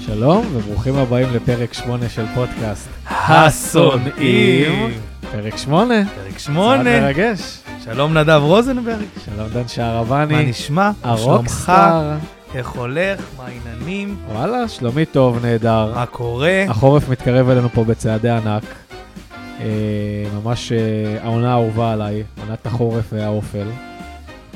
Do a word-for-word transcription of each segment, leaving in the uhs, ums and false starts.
שלום וברוכים הבאים לפרק שמונה של פודקאסט הסונאים. פרק שמונה. פרק שמונה. זה מרגש. שלום נדב רוזנברג. שלום דן שערבני. מה נשמע? הרוקסטאר. איך הולך? מה העניינים? וואלה, שלומי טוב, נהדר. מה קורה? החורף מתקרב אלינו פה בצעדי ענק. ממש העונה האהובה עליי, עונת החורף והאופל.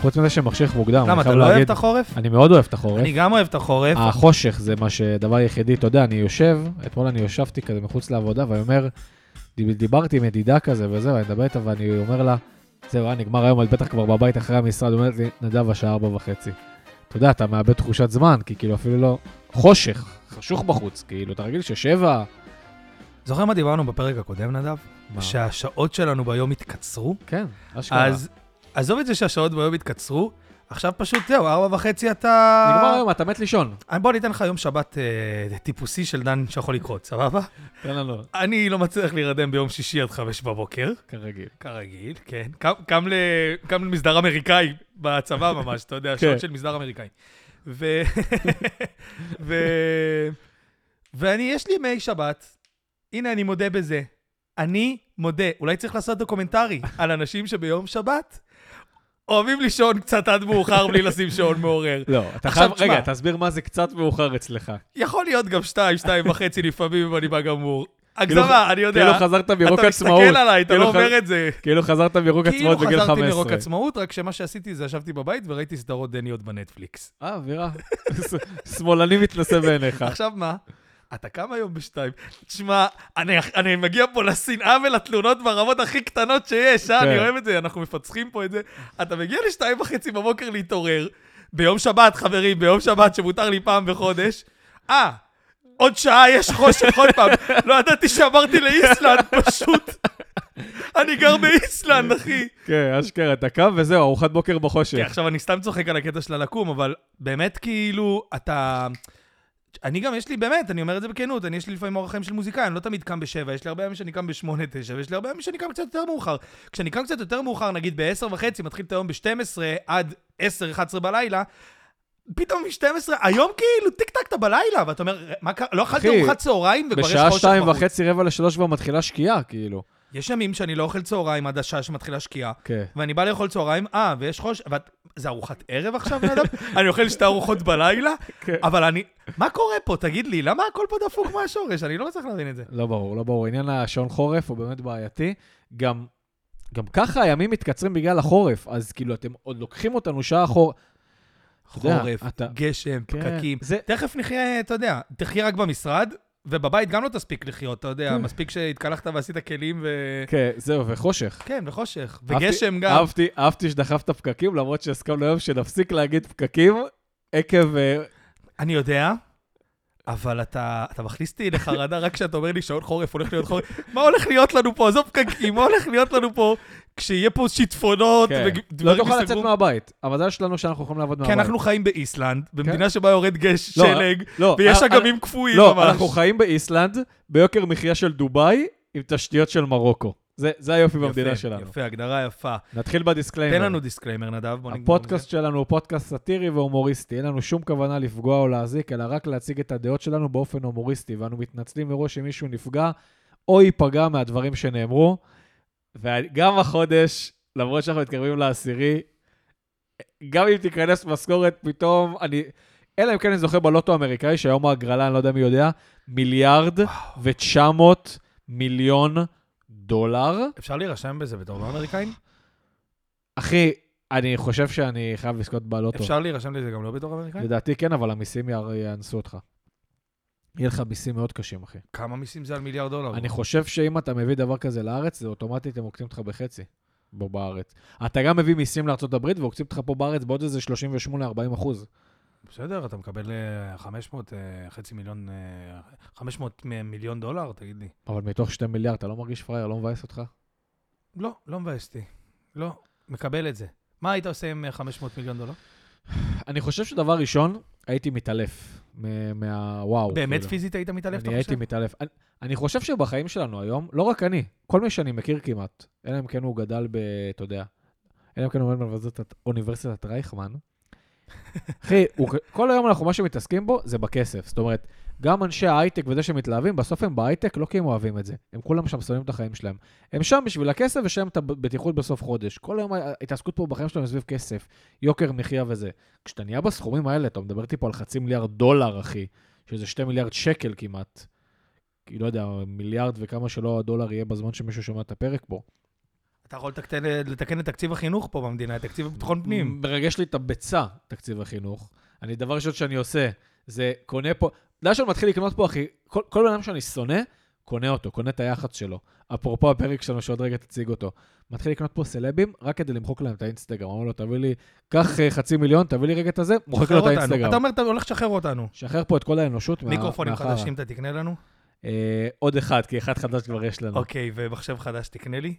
חוץ מזה שמחשיך מוקדם. למה, אתה לא אוהב את החורף? אני מאוד אוהב את החורף. אני גם אוהב את החורף. החושך זה מה שדבר יחידי, אתה יודע, אני יושב, אתמול אני יושבתי כזה מחוץ לעבודה, ואני אומר, דיברתי עם ידידה כזה וזהו, אני מדברת, ואני אומר לה, זהו, אני נגמר היום, אני בטח כבר בבית אחרי המשרד, אומרת לי, נדב השעה ארבע וחצי. אתה יודע, אתה מאבד תחושת זמן, כי כאילו אפילו לא, חושך, חשוך בחוץ, כאילו, אתה רגיל ששבע. זוכר מה דיברנו בפרק הקודם, נדב? שהשעות שלנו ביום התקצרו? כן, אשכרה. אז עזוב את זה שהשעות ביום התקצרו, עכשיו פשוט זהו, ארבע וחצי אתה... נגמר היום, אתה מת לישון. בוא ניתן לך היום שבת אה, טיפוסי של דן שיכול לקרות, סבבה? תן לנו. אני לא מצליח להירדם ביום שישי עד חמש בבוקר. כרגיל. כרגיל, כן. קם, קם, ל... קם למסדר אמריקאי בצבא ממש, אתה יודע, שעות של מסדר אמריקאי. ו... ו... ואני, יש לי ימי שבת, הנה אני מודה בזה. אני מודה, אולי צריך לעשות דוקומנטרי על אנשים שביום שבת... אוהבים לישון קצת עד מאוחר בלי לשים שעון מעורר. לא, אתה חייב, רגע, תסביר מה זה קצת מאוחר אצלך. יכול להיות גם שתיים, שתיים וחצי לפעמים אם אני בא גמור. הגזמה, אני יודע. כאילו חזרת מירוק עצמאות. אתה מסתכל עליי, אתה לא אומר את זה. כאילו חזרת מירוק עצמאות בגיל חמש עשרה. כאילו חזרתי מירוק עצמאות, רק שמה שעשיתי זה, ישבתי בבית וראיתי סדרות דניות בנטפליקס. אה, אווירה. שמאלני מתנשא בעיניך. עכשיו מה? אתה קם היום בשתיים. תשמע, אני, אני מגיע פה לשנאה ולתלונות ברמות הכי קטנות שיש, אה? אני אוהב את זה, אנחנו מפצחים פה את זה. אתה מגיע לשתיים וחצי בבוקר להתעורר, ביום שבת, חברים, ביום שבת שמותר לי פעם בחודש. אה, עוד שעה יש חושך עוד פעם. לא ידעתי שאמרתי לאיסלנד, פשוט. אני גר באיסלנד, אחי. כן, אשכרה, אתה קם וזהו, ארוחת בוקר בחושך. כן, עכשיו אני סתם צוחק על הקטע של הלקום, אבל באמת כאילו, אתה... אני גם, יש לי באמת, אני אומר את זה בכנות, אני יש לי לפעמים אורחים של מוזיקאים, אני לא תמיד קם בשבע, יש לי הרבה ימים שאני קם בשמונה, תשע, ויש לי הרבה ימים שאני קם קצת יותר מאוחר. כשאני קם קצת יותר מאוחר, נגיד בעשר וחצי, מתחיל את היום ב-שתים עשרה עד עשר, אחת עשרה בלילה, פתאום ב-שתים עשרה, היום כאילו טיק טק אתה בלילה, ואתה אומר, לא אכלת ארוחת צהריים, וכבר יש חושך בחוץ. בשעה שתיים וחצי, רבע לשלוש כבר מתחילה שקיעה, כאילו. יש ימים שאני לא אוכל צהריים עד השעה שמתחילה שקיעה, ואני בא לאכול צהריים, אה, ויש חוש... זה ארוחת ערב עכשיו, נדב? אני אוכל שתי ארוחות בלילה, אבל אני... מה קורה פה? תגיד לי, למה הכל פה דפוק מהשורש? אני לא מצליח להבין את זה. לא ברור, לא ברור. עניין השעון חורף הוא באמת בעייתי. גם ככה הימים מתקצרים בגלל החורף, אז כאילו אתם עוד לוקחים אותנו שעה חורף. חורף, גשם, פקקים. תכף נחיה, אתה יודע, תחיה רק במשרד, ובבית גם לא תספיק לחיות, אתה יודע, מספיק שהתקלחת ועשית כלים ו... כן, זהו, וחושך. כן, וחושך, וגשם גם. אהבתי, אהבתי שדחפת פקקים, למרות שהסכמנו היום שנפסיק להגיד פקקים, עקב... אני יודע, אבל אתה מכניסתי לחרדה רק כשאתה אומר לי שעון חורף, הולך להיות חורף. מה הולך להיות לנו פה? עזוב פקקים, מה הולך להיות לנו פה? כשיהיה פה שיטפונות ודברים... לא תוכל לצאת מהבית. המזל שלנו שאנחנו יכולים לעבוד מהבית. כן, אנחנו חיים באיסלנד, במדינה שבה יורד גש שלג, ויש אגמים קפואים ממש. לא, אנחנו חיים באיסלנד, ביוקר מחיה של דוביי, עם תשתיות של מרוקו. זה היופי במדינה שלנו. יפה, הגדרה יפה. נתחיל בדיסקליימר. תן לנו דיסקליימר, נדב. הפודקאסט שלנו הוא פודקאסט סאטירי והומוריסטי. אין לנו שום כוונה לפגוע או להזיק, אלא רק להציג את הדעות שלנו באופן הומוריסטי, ואנו מתנצלים מראש שמישהו נפגע או ייפגע מהדברים שנאמרו. וגם החודש, למרות שאנחנו מתקרבים לעשירי, גם אם תיכנס משכורת, פתאום אני... אלא אם כן אני זוכה בלוטו האמריקאי, שהיום ההגרלה, אני לא יודע מי יודע, מיליארד ותשע מאות מיליון דולר. אפשר להירשם בזה בתור לא אמריקאים? אחי, אני חושב שאני חייב לזכות בלוטו. אפשר להירשם לזה גם לא בתור אמריקאים? לדעתי כן, אבל המיסים יאנסו אותך. יהיה לך מיסים מאוד קשים, אחי. כמה מיסים זה על מיליארד דולר? אני חושב שאם אתה מביא דבר כזה לארץ, זה אוטומטית הם עוקצים אותך בחצי, פה בארץ. אתה גם מביא מיסים לארצות הברית, ועוקצים אותך פה בארץ בעוד איזה שלושים ושמונה עד ארבעים אחוז. בסדר, אתה מקבל חמש מאות מיליון דולר, תגיד לי. אבל מתוך שני מיליארד, אתה לא מרגיש פרייר, לא מבאס אותך? לא, לא מבאסתי. לא, מקבל את זה. מה היית עושה עם חמש מאות מיליון דולר? אני חושב שדבר ראשון, הייתי מתעלף מהוואו. באמת פיזית היית מתעלף? אני הייתי מתעלף. אני חושב שבחיים שלנו היום, לא רק אני, כל מי שאני מכיר כמעט, אלא אם כן הוא גדל ב... אתה יודע, אלא אם כן הוא עומד באוניברסיטת רייכמן. אחי, כל היום אנחנו מה שמתעסקים בו זה בכסף. זאת אומרת, גם אנשי ההייטק וזה שמתלהבים, בסוף הם בהייטק לא כי הם אוהבים את זה. הם כולם שם שונאים את החיים שלהם. הם שם בשביל הכסף ושם את הבטיחות בסוף חודש. כל היום ההתעסקות פה בחיים שלהם סביב כסף, יוקר מחיה וזה. כשאתה נהיה בסכומים האלה, אתה מדבר טיפה על חצי מיליארד דולר, אחי, שזה שתי מיליארד שקל כמעט. כי לא יודע, מיליארד וכמה שלא הדולר יהיה בזמן שמישהו שומע את הפרק פה. אתה יכול לתקן, לתקן את תקציב החינוך פה במדינה, את תקציב ביטחון פנים. ברגש לי את הבצע, תקציב החינוך. אני, דבר ראשון שאני עושה, זה קונה פה, דבר שאני מתחיל לקנות פה, אחי, כל, כל בן אדם שאני שונא, קונה אותו, קונה את היחד שלו. אפרופו הפרק שלנו שעוד רגע תציג אותו. מתחיל לקנות פה סלבים, רק כדי למחוק להם את האינסטגרם. אמרו לו, תביא לי, קח חצי מיליון, תביא לי רגע את הזה, מוחק לו את האינסטגרם. אתה אומר, אתה הולך לשחרר אותנו. שחרר פה את כל האנושות. מיקרופונים חדשים, אתה תקנה לנו? עוד אחד, כי אחד חדש כבר יש לנו. אוקיי, ומחשב חדש תקנה לי?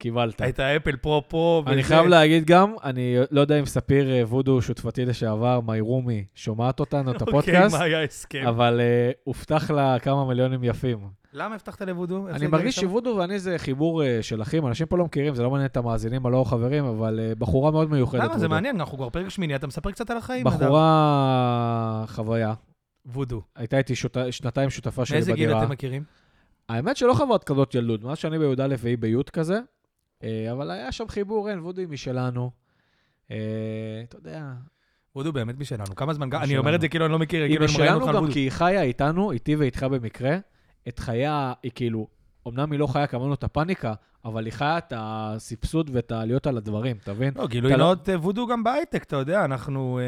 קיבלת. הייתה אפל פרו פרו. אני חייב להגיד גם, אני לא יודע אם ספיר וודו, שותפתי לשעבר, מיירומי, שומעת אותנו את הפודקאסט. אוקיי, מה היה הסכם? אבל הובטח לה כמה מיליונים יפים. למה הבטחת לוודו? אני מרגיש שוודו ואני זה חיבור של אחים, אנשים פה לא מכירים, זה לא מעניין את המאזינים, הלא חברים, אבל בחורה מאוד מיוחדת. למה? זה מעניין, אנחנו כבר פרק שמיני, אתה מספר קצת על החיים. בחורה חוויה. וודו. הייתה איתי שנתיים שותפה שלי בדירה. מאיזה גיל אתם מכירים? האמת שלא חוות כזאת ילדות, מאז שאני בי"א והיא בי"א כזה. אבל היה שם חיבור, אין, וודו היא משלנו. אתה יודע. וודו באמת משלנו. כמה זמן, אני אומר את זה כאילו אני לא מכיר. היא משלנו גם כי היא חיה איתנו, איתי ואיתך במקרה. את חיה, היא כאילו, אמנם היא לא חיה כמונו את הפאניקה, אבל היא חיה את הסבסוד ואת העליות על הדברים, תבין? לא, גילוי נאות וודו גם בהייטק, אתה יודע, אנחנו...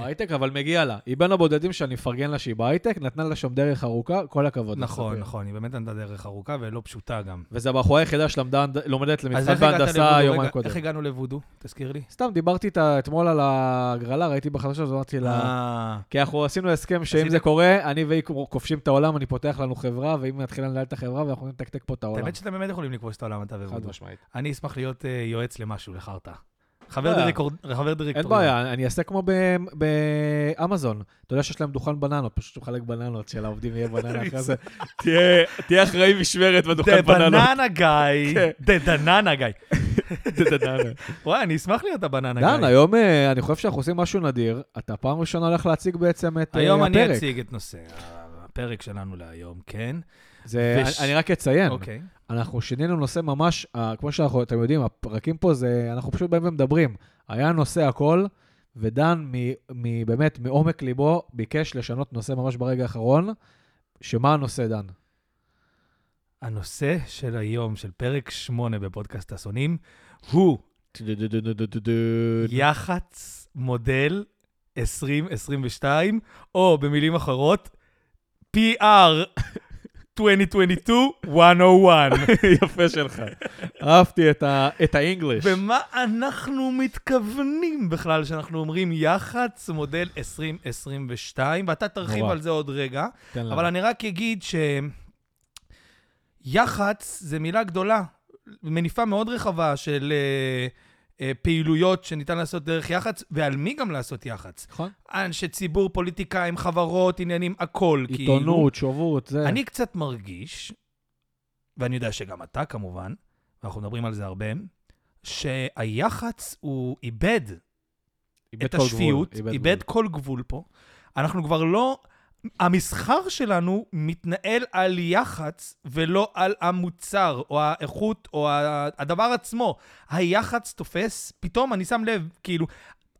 בהייטק, אבל מגיע לה. היא בין הבודדים שאני מפרגן לה שהיא בהייטק, נתנה לה שם דרך ארוכה, כל הכבוד. נכון, נכון, היא באמת נתנה דרך ארוכה ולא פשוטה גם. וזו הבחורה היחידה שלומדת למבחן בהנדסה יומיים קודם. איך הגענו לוודו? תזכיר לי. סתם, דיברתי אתמול על הגרלה, ראיתי בחדשות, אמרתי לה... כי אנחנו עשינו הסכם שאם זה קורה, אני והיא כובשים את העולם, אני פותח לנו חברה, ואם נתחיל לנהל את החברה, ואנחנו נתקתק פה את העולם. באמת שאתם באמת יכולים לקבוש את העולם. חד משמעית. אני אשמח להיות יועץ למשהו, לחרטה. חבר דירקטוריון. אין בעיה, אני אעשה כמו באמזון. אתה יודע שיש להם דוכן בננות, פשוט תחלק בננות, שלעובדים יהיה בננה אחרי זה. תהיה אחראי משמרת בדוכן בננות. דה בננה גיא. דה דננה גיא. דה דננה. וואי, אני אשמח להיות הבננה גיא. דן, היום אני חושב שאנחנו עושים משהו נדיר. אתה פעם ראשונה הולך להציג בעצם את הפרק. היום אני אציג את נושא הפרק שלנו להיום, כן? אני רק אציין. אוקיי. אנחנו שינינו נושא ממש, כמו שאנחנו, אתם יודעים, הפרקים פה זה, אנחנו פשוט באים ומדברים. היה נושא הכל, ודן באמת מעומק ליבו ביקש לשנות נושא ממש ברגע האחרון. שמה הנושא, דן? הנושא של היום, של פרק שמונה בפודקאסט הסונים, הוא יח"צ מודל עשרים עשרים ושתיים, או במילים אחרות, פי אר. עשרים עשרים ושתיים אחת אפס אחת. יפה שלך. אהבתי את האנגליש. ומה אנחנו מתכוונים בכלל שאנחנו אומרים יח"צ מודל עשרים עשרים ושתיים, ואתה תרחיב על זה עוד רגע, אבל אני רק אגיד ש... יח"צ זה מילה גדולה, מניפה מאוד רחבה של... פעילויות שניתן לעשות דרך יח"צ, ועל מי גם לעשות יח"צ. נכון. אנשי ציבור, פוליטיקאים, חברות, עניינים, הכל. עיתונות, שובות, זה. אני קצת מרגיש, ואני יודע שגם אתה כמובן, ואנחנו מדברים על זה הרבה, שהיח"צ הוא איבד את השפיות, איבד כל גבול פה. אנחנו כבר לא... המסחר שלנו מתנהל על יח"צ ולא על המוצר או האיכות או הדבר עצמו. היח"צ תופס, פתאום אני שם לב, כאילו,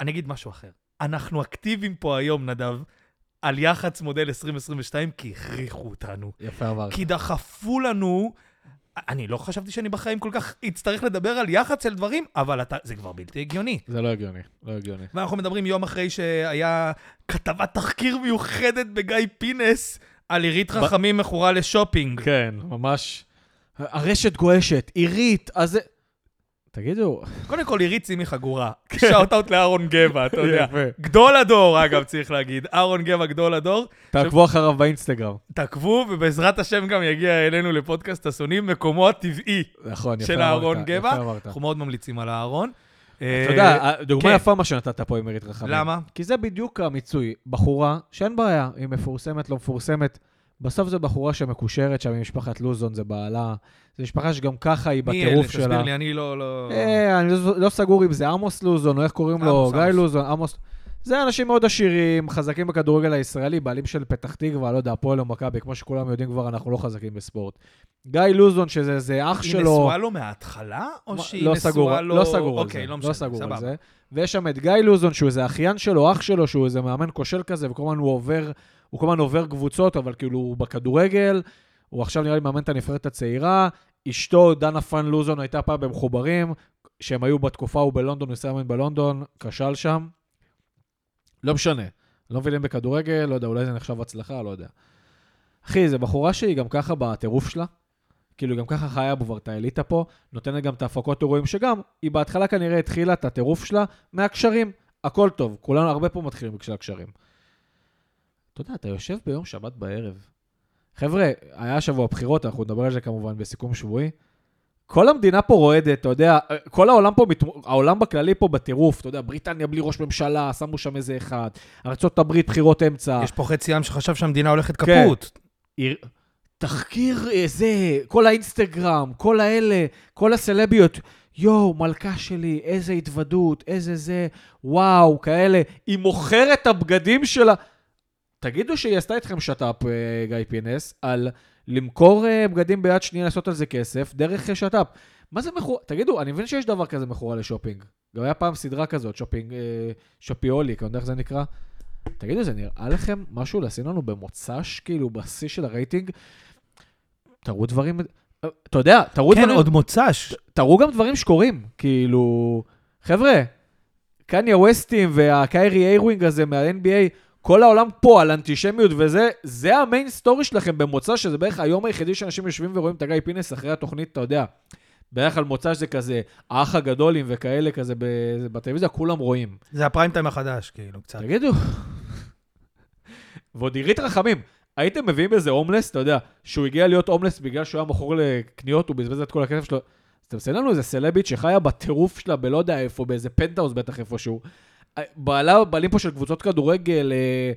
אני אגיד משהו אחר. אנחנו אקטיבים פה היום, נדב, על יח"צ מודל עשרים עשרים ושתיים, כי הכריחו אותנו. יפה עבר. כי דחפו לנו... אני לא חשבתי שאני בחיים כל כך אצטרך לדבר על יח"צ אל דברים, אבל אתה, זה כבר בלתי הגיוני. זה לא הגיוני, לא הגיוני. ואנחנו מדברים יום אחרי שהיה כתבת תחקיר מיוחדת בגיא פינס, על עירית חכמים מכורה לשופינג. כן, ממש. הרשת גועשת, עירית, אז... תגידו. קודם כל, עירית שימי חגורה. שאוט אאוט לארון גבע, אתה יודע. גדול הדור, אגב, צריך להגיד. ארון גבע, גדול הדור. תעקבו אחריו באינסטגרם. תעקבו, ובעזרת השם גם יגיע אלינו לפודקאסט הסונים, מקומו הטבעי של הארון גבע. אנחנו מאוד ממליצים על הארון. אתה יודע, דוגמה יפה מה שנתת פה עם מירית רחמים. למה? כי זה בדיוק המיצוי. בחורה שאין בעיה, היא מפורסמת, לא מפורסמת. בסוף זו בחורה שמקושרת, שם עם משפחת לוזון, זה בעלה. זו משפחה שגם ככה היא בטירוף שלה. מי אלה? תסביר לי, אני לא... לא... אה, אני לא סגור אם זה עמוס לוזון, או איך קוראים לו, גיא לוזון, עמוס... זה אנשים מאוד עשירים, חזקים בכדורגל הישראלי, בעלים של פתח תקווה, לא יודע, הפועל או מכבי, כמו שכולם יודעים כבר, אנחנו לא חזקים בספורט. גיא לוזון, שזה אח שלו... היא נשואה לו מההתחלה, או שהיא נשואה לו... לא סגור על זה, לא סגור על זה. ויש שם את גיא לוזון, שהוא איזה אחיין שלו, אח שלו, שהוא איזה מאמן כושל כזה, וכל הזמן הוא עובר, הוא כל הזמן עובר קבוצות, אבל כאילו הוא בכדורגל, הוא עכשיו נראה לי מאמן את הנבחרת הצעירה, אשתו דנה פן לוזון הייתה פעם במחוברים, שהם היו בתקופה, הוא בלונדון, הוא סיימן בלונדון, כשל שם. לא משנה, לא מבינים בכדורגל, לא יודע, אולי זה נחשב הצלחה, לא יודע. אחי, זה בחורה שהיא גם ככה בטירוף שלה, כאילו גם ככה חיה בו ורתה אליטה פה, נותנת גם את ההפקות אירועים שגם, היא בהתחלה כנראה התחילה את הטירוף שלה מהקשרים, הכל טוב, כולנו הרבה פה מתחילים בקשר הקשרים. אתה יודע, אתה יושב ביום שבת בערב. חבר'ה, היה שבוע בחירות, אנחנו נדבר על זה כמובן בסיכום שבועי, כל המדינה פה רועדת, אתה יודע, כל העולם פה, העולם בכללי פה בטירוף, אתה יודע, בריטניה בלי ראש ממשלה, שמו שם איזה אחד, ארצות הברית, בחירות אמצע. יש פה חצי עם שחשב שהמדינה הולכת כפות. כן. תחקיר איזה, כל האינסטגרם, כל האלה, כל הסלביות, יואו, מלכה שלי, איזה התוודות, איזה זה, וואו, כאלה, היא מוכרת הבגדים שלה. תגידו שהיא עשתה איתכם שטאפ, גיא פינס, על... למכור בגדים ביד שנייה, לעשות על זה כסף, דרך שטאפ. מה זה מכורה? תגידו, אני מבין שיש דבר כזה מכורה לשופינג. גם היה פעם סדרה כזאת, שופינג, שפיולי, כאן דרך זה נקרא. תגידו, זה נראה לכם משהו לשים לנו במוצש, כאילו, בשיא של הרייטינג? תראו דברים... אתה יודע, תראו דברים... כן, עוד מוצש. תראו גם דברים שקורים, כאילו... חבר'ה, קניה ווסטים והקיירי איירווינג הזה מה-אן בי איי... כל העולם פה על אנטישמיות, וזה, זה המיין סטורי שלכם במוצא, שזה בערך היום היחידי שאנשים יושבים ורואים את הגיא פינס אחרי התוכנית, אתה יודע, בערך על מוצא שזה כזה, האח הגדולים וכאלה כזה בטלוויזיה, כולם רואים. זה הפריים טיים החדש, כאילו, קצת. תגידו. ועוד עירית רחמים, הייתם מביאים איזה הומלס, אתה יודע, שהוא הגיע להיות הומלס בגלל שהוא היה מכור לקניות, הוא בזבז את כל הכסף שלו. אז אתם עושים לנו איזה סלבית שחיה בטירוף שלה, בלא יודע איפה, באיזה פנטהאוס בטח איפשהו. בעלה, בעלים פה של קבוצות כדורגל, אה...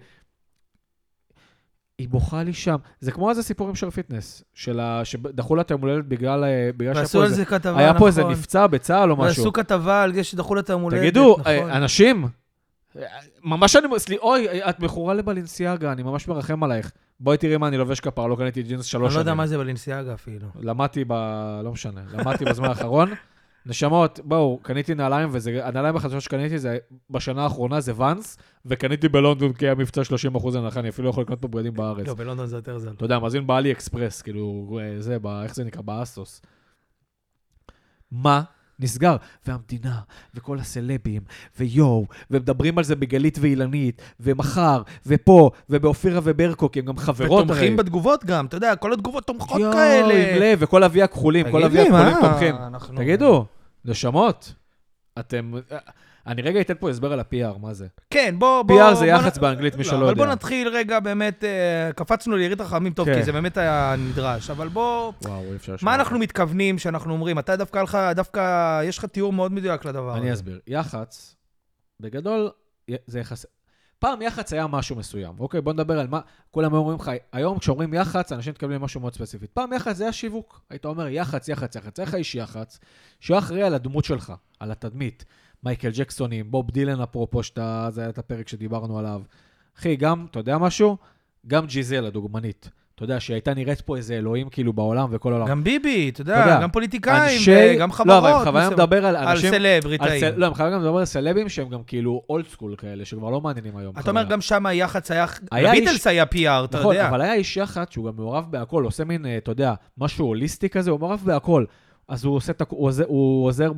היא בוכה לי שם. זה כמו אז הסיפור עם שר פיטנס, שלה, שדחו לה את היום הולדת בגלל... בגלל ועשו על זה כתבה, היה נכון. פה איזה נפצע בצהל או משהו. ועשו כתבה על זה שדחו לה את היום הולדת. תגידו, נכון. אנשים, ממש אני... סלי, אוי, את מכורה לבלינסיאגה, אני ממש מרחם עלייך. בואי תראי מה אני לובש כפר, לא קניתי ג'ינס שלוש שנים. אני לא יודע מה זה בלינסיאגה אפילו. למדתי ב... לא משנה, למדתי בזמן האחרון. נשמות, בואו, קניתי נעליים, והנעליים החדשות שקניתי זה, בשנה האחרונה זה ונס, וקניתי בלונדון כי המבצע שלושים אחוז הנחה, אני אפילו לא יכול לקנות פה בגדים בארץ. לא, בלונדון זה יותר זל. אתה יודע, מזין באלי אקספרס, כאילו, זה, איך זה נקרא, באסוס. מה? נסגר. והמדינה, וכל הסלבים, ויואו, ומדברים על זה בגלית ואילנית, ומחר, ופה, ובאופירה וברקו, כי הם גם חברות. ותומכים בתגובות גם, אתה יודע, כל התגובות תומכות כאלה. יואו, עם לב, וכל אבי הכחולים, כל אבי הכחולים תומכים. תגידו. נשמות, אתם... אני רגע אתן פה הסבר על ה-פי אר, מה זה? כן, בוא... פי אר זה יח"צ באנגלית, מי שלא יודע. אבל בוא נתחיל רגע באמת, קפצנו לעירית רחמים טוב, כי זה באמת היה נדרש, אבל בוא... מה אנחנו מתכוונים שאנחנו אומרים? אתה דווקא לך, דווקא יש לך תיאור מאוד מדויק לדבר. אני אסביר. יח"צ, בגדול, זה יח"צ... פעם יח"צ היה משהו מסוים. אוקיי, בוא נדבר על מה... כולם אומרים לך, היום כשאומרים יח"צ, אנשים מתכוונים משהו מאוד ספציפית. פעם יח"צ זה היה שיווק. היית אומר, יח"צ, יח"צ, יח"צ. איך האיש יח"צ? שהוא אחראי על הדמות שלך, על התדמית. מייקל ג'קסונים, בוב דילן, אפרופו, שאתה, זה היה את הפרק שדיברנו עליו. אחי, גם, אתה יודע משהו? גם ג'יזל, הדוגמנית. אתה יודע, שהייתה נראית פה איזה אלוהים, כאילו, בעולם וכל העולם. גם ביבי, אתה יודע, גם פוליטיקאים, גם חברות. לא, אבל הם חייבים לדבר על אנשים... על סלבריטאים. לא, הם חייבים גם לדבר על סלבים שהם גם כאילו אולד סקול כאלה, שכבר לא מעניינים היום. אתה אומר, גם שם היח"צ היה... לביטלס היה פי אר, אתה יודע. אבל היה איש יח"צ שהוא גם מעורב בהכל, עושה מין, אתה יודע, משהו הוליסטי כזה, הוא מעורב בהכל. אז הוא עוזר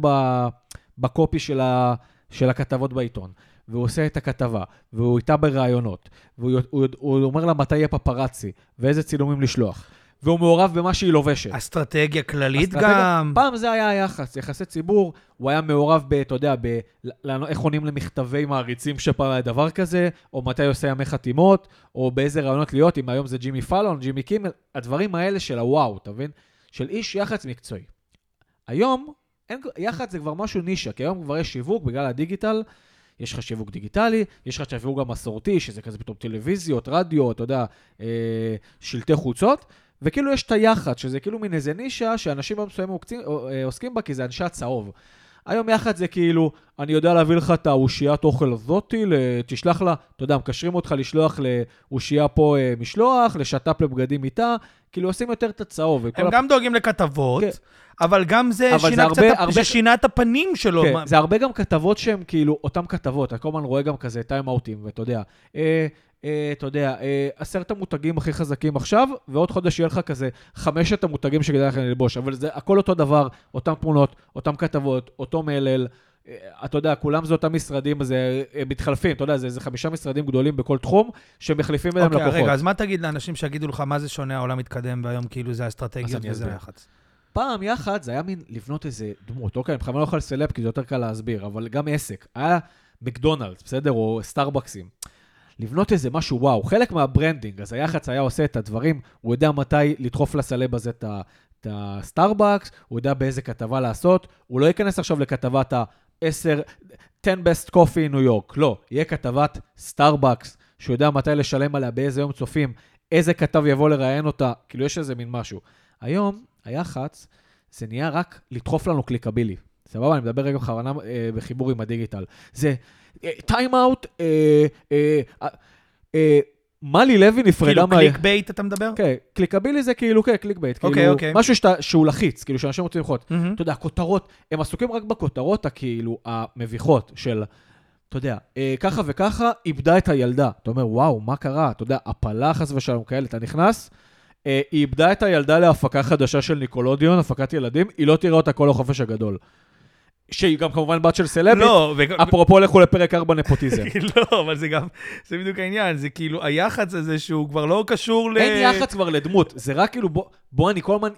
בקופי של הכתבות בעיתון. והוא עושה את הכתבה, והוא איתה ברעיונות, והוא הוא, הוא אומר לה מתי יהיה פפרצי, ואיזה צילומים לשלוח, והוא מעורב במה שהיא לובשת. אסטרטגיה כללית אסטרטגיה, גם. פעם זה היה היחס, יחסי ציבור, הוא היה מעורב ב, אתה יודע, ב, איך עונים למכתבי מעריצים שפעם היה דבר כזה, או מתי עושה ימי חתימות, או באיזה רעיונות להיות, אם היום זה ג'ימי פלון, ג'ימי קימל, הדברים האלה של הוואו, תבין? של איש יחס מקצועי. היום יח"צ זה כבר משהו נישה, כי היום כבר יש שיווק בגלל הדיגיטל, יש לך שיווק דיגיטלי, יש לך שיווק גם מסורתי, שזה כזה פתאום טלוויזיות, רדיו, אתה יודע, שלטי חוצות, וכאילו יש את היח"צ, שזה כאילו מין איזה נישה שאנשים מסוימים עוסקים בה, כי זה אנשי הצהוב. היום יח"צ זה כאילו, אני יודע להביא לך את האושיית אוכל הזאתי, תשלח לה, אתה יודע, מקשרים אותך לשלוח לאושייה פה משלוח, לשט"פ לבגדים איתה, כאילו עושים יותר את הצהוב. הם גם דואגים לכתבות, אבל גם זה שינה את הפנים שלו. זה הרבה גם כתבות שהן כאילו, אותן כתבות, כל הזמן רואה גם כזה טיימאוטים, ואתה יודע, אתה יודע, עשרת המותגים הכי חזקים עכשיו, ועוד חודש יהיה לך כזה חמשת המותגים שכדאי לכם ללבוש, אבל זה הכל אותו דבר, אותם תמונות, אותם כתבות, אותו מלל, אתה יודע, כולם זה אותם משרדים, זה מתחלפים, אתה יודע, זה, זה חמישה משרדים גדולים בכל תחום, שמחליפים אליהם לקוחות. רגע, אז מה תגיד לאנשים שיגידו לך מה זה שונה, העולם מתקדם, והיום כאילו זה האסטרטגיות וזה יח"צ? פעם יח"צ זה היה מין לבנות איזה דמות, אוקיי, אני בכלל לא אוכל סלב, כי זה יותר קל להסביר, אבל גם עסק, היה מקדונלדס, בסדר, או סטארבקסים. לבנות איזה משהו וואו, חלק מהברנדינג, אז היח"צ היה עושה את הדברים, הוא יודע מתי לדחוף לסלב הזה את הסטארבקס, הוא יודע באיזה כתבה לעשות, הוא לא ייכנס עכשיו לכתבת ה-עשר, ten best coffee in New York, לא, יהיה כתבת סטארבקס, שהוא יודע מתי לשלם עליה, באיזה יום צופים, איזה כתב יבוא לראיין אותה, כאילו יש איזה מין משהו. היום, היח"צ, זה נהיה רק לדחוף לנו קליקבילי. סבבה, אני מדבר רגע בכוונה בחיבור עם הדיגיטל. זה time out, מלי לוי נפרדה מה... כאילו קליק בייט אתה מדבר? כן, קליקבילי זה כאילו, כן, קליק בייט. אוקיי, אוקיי. משהו שהוא לחיץ, כאילו שאנשים רוצים ללחוץ. אתה יודע, הכותרות, הם עסוקים רק בכותרות הכאילו המביכות של, אתה יודע, ככה וככה, איבדה את הילדה. אתה אומר, וואו, מה קרה? אתה יודע, הפלה חס ושלום כאלה, אתה נכנס... היא איבדה את הילדה להפקה חדשה של ניקולודיון, הפקת ילדים, היא לא תראה אותה כל החופש הגדול. שהיא גם כמובן בת של סלבית, אפרופו לכו לפרק ארבע נפוטיזם. לא, אבל זה גם, זה בדיוק העניין, זה כאילו היח"צ הזה שהוא כבר לא קשור ל... אין יח"צ כבר לדמות, זה רק כאילו, בוא אני כל הזמן,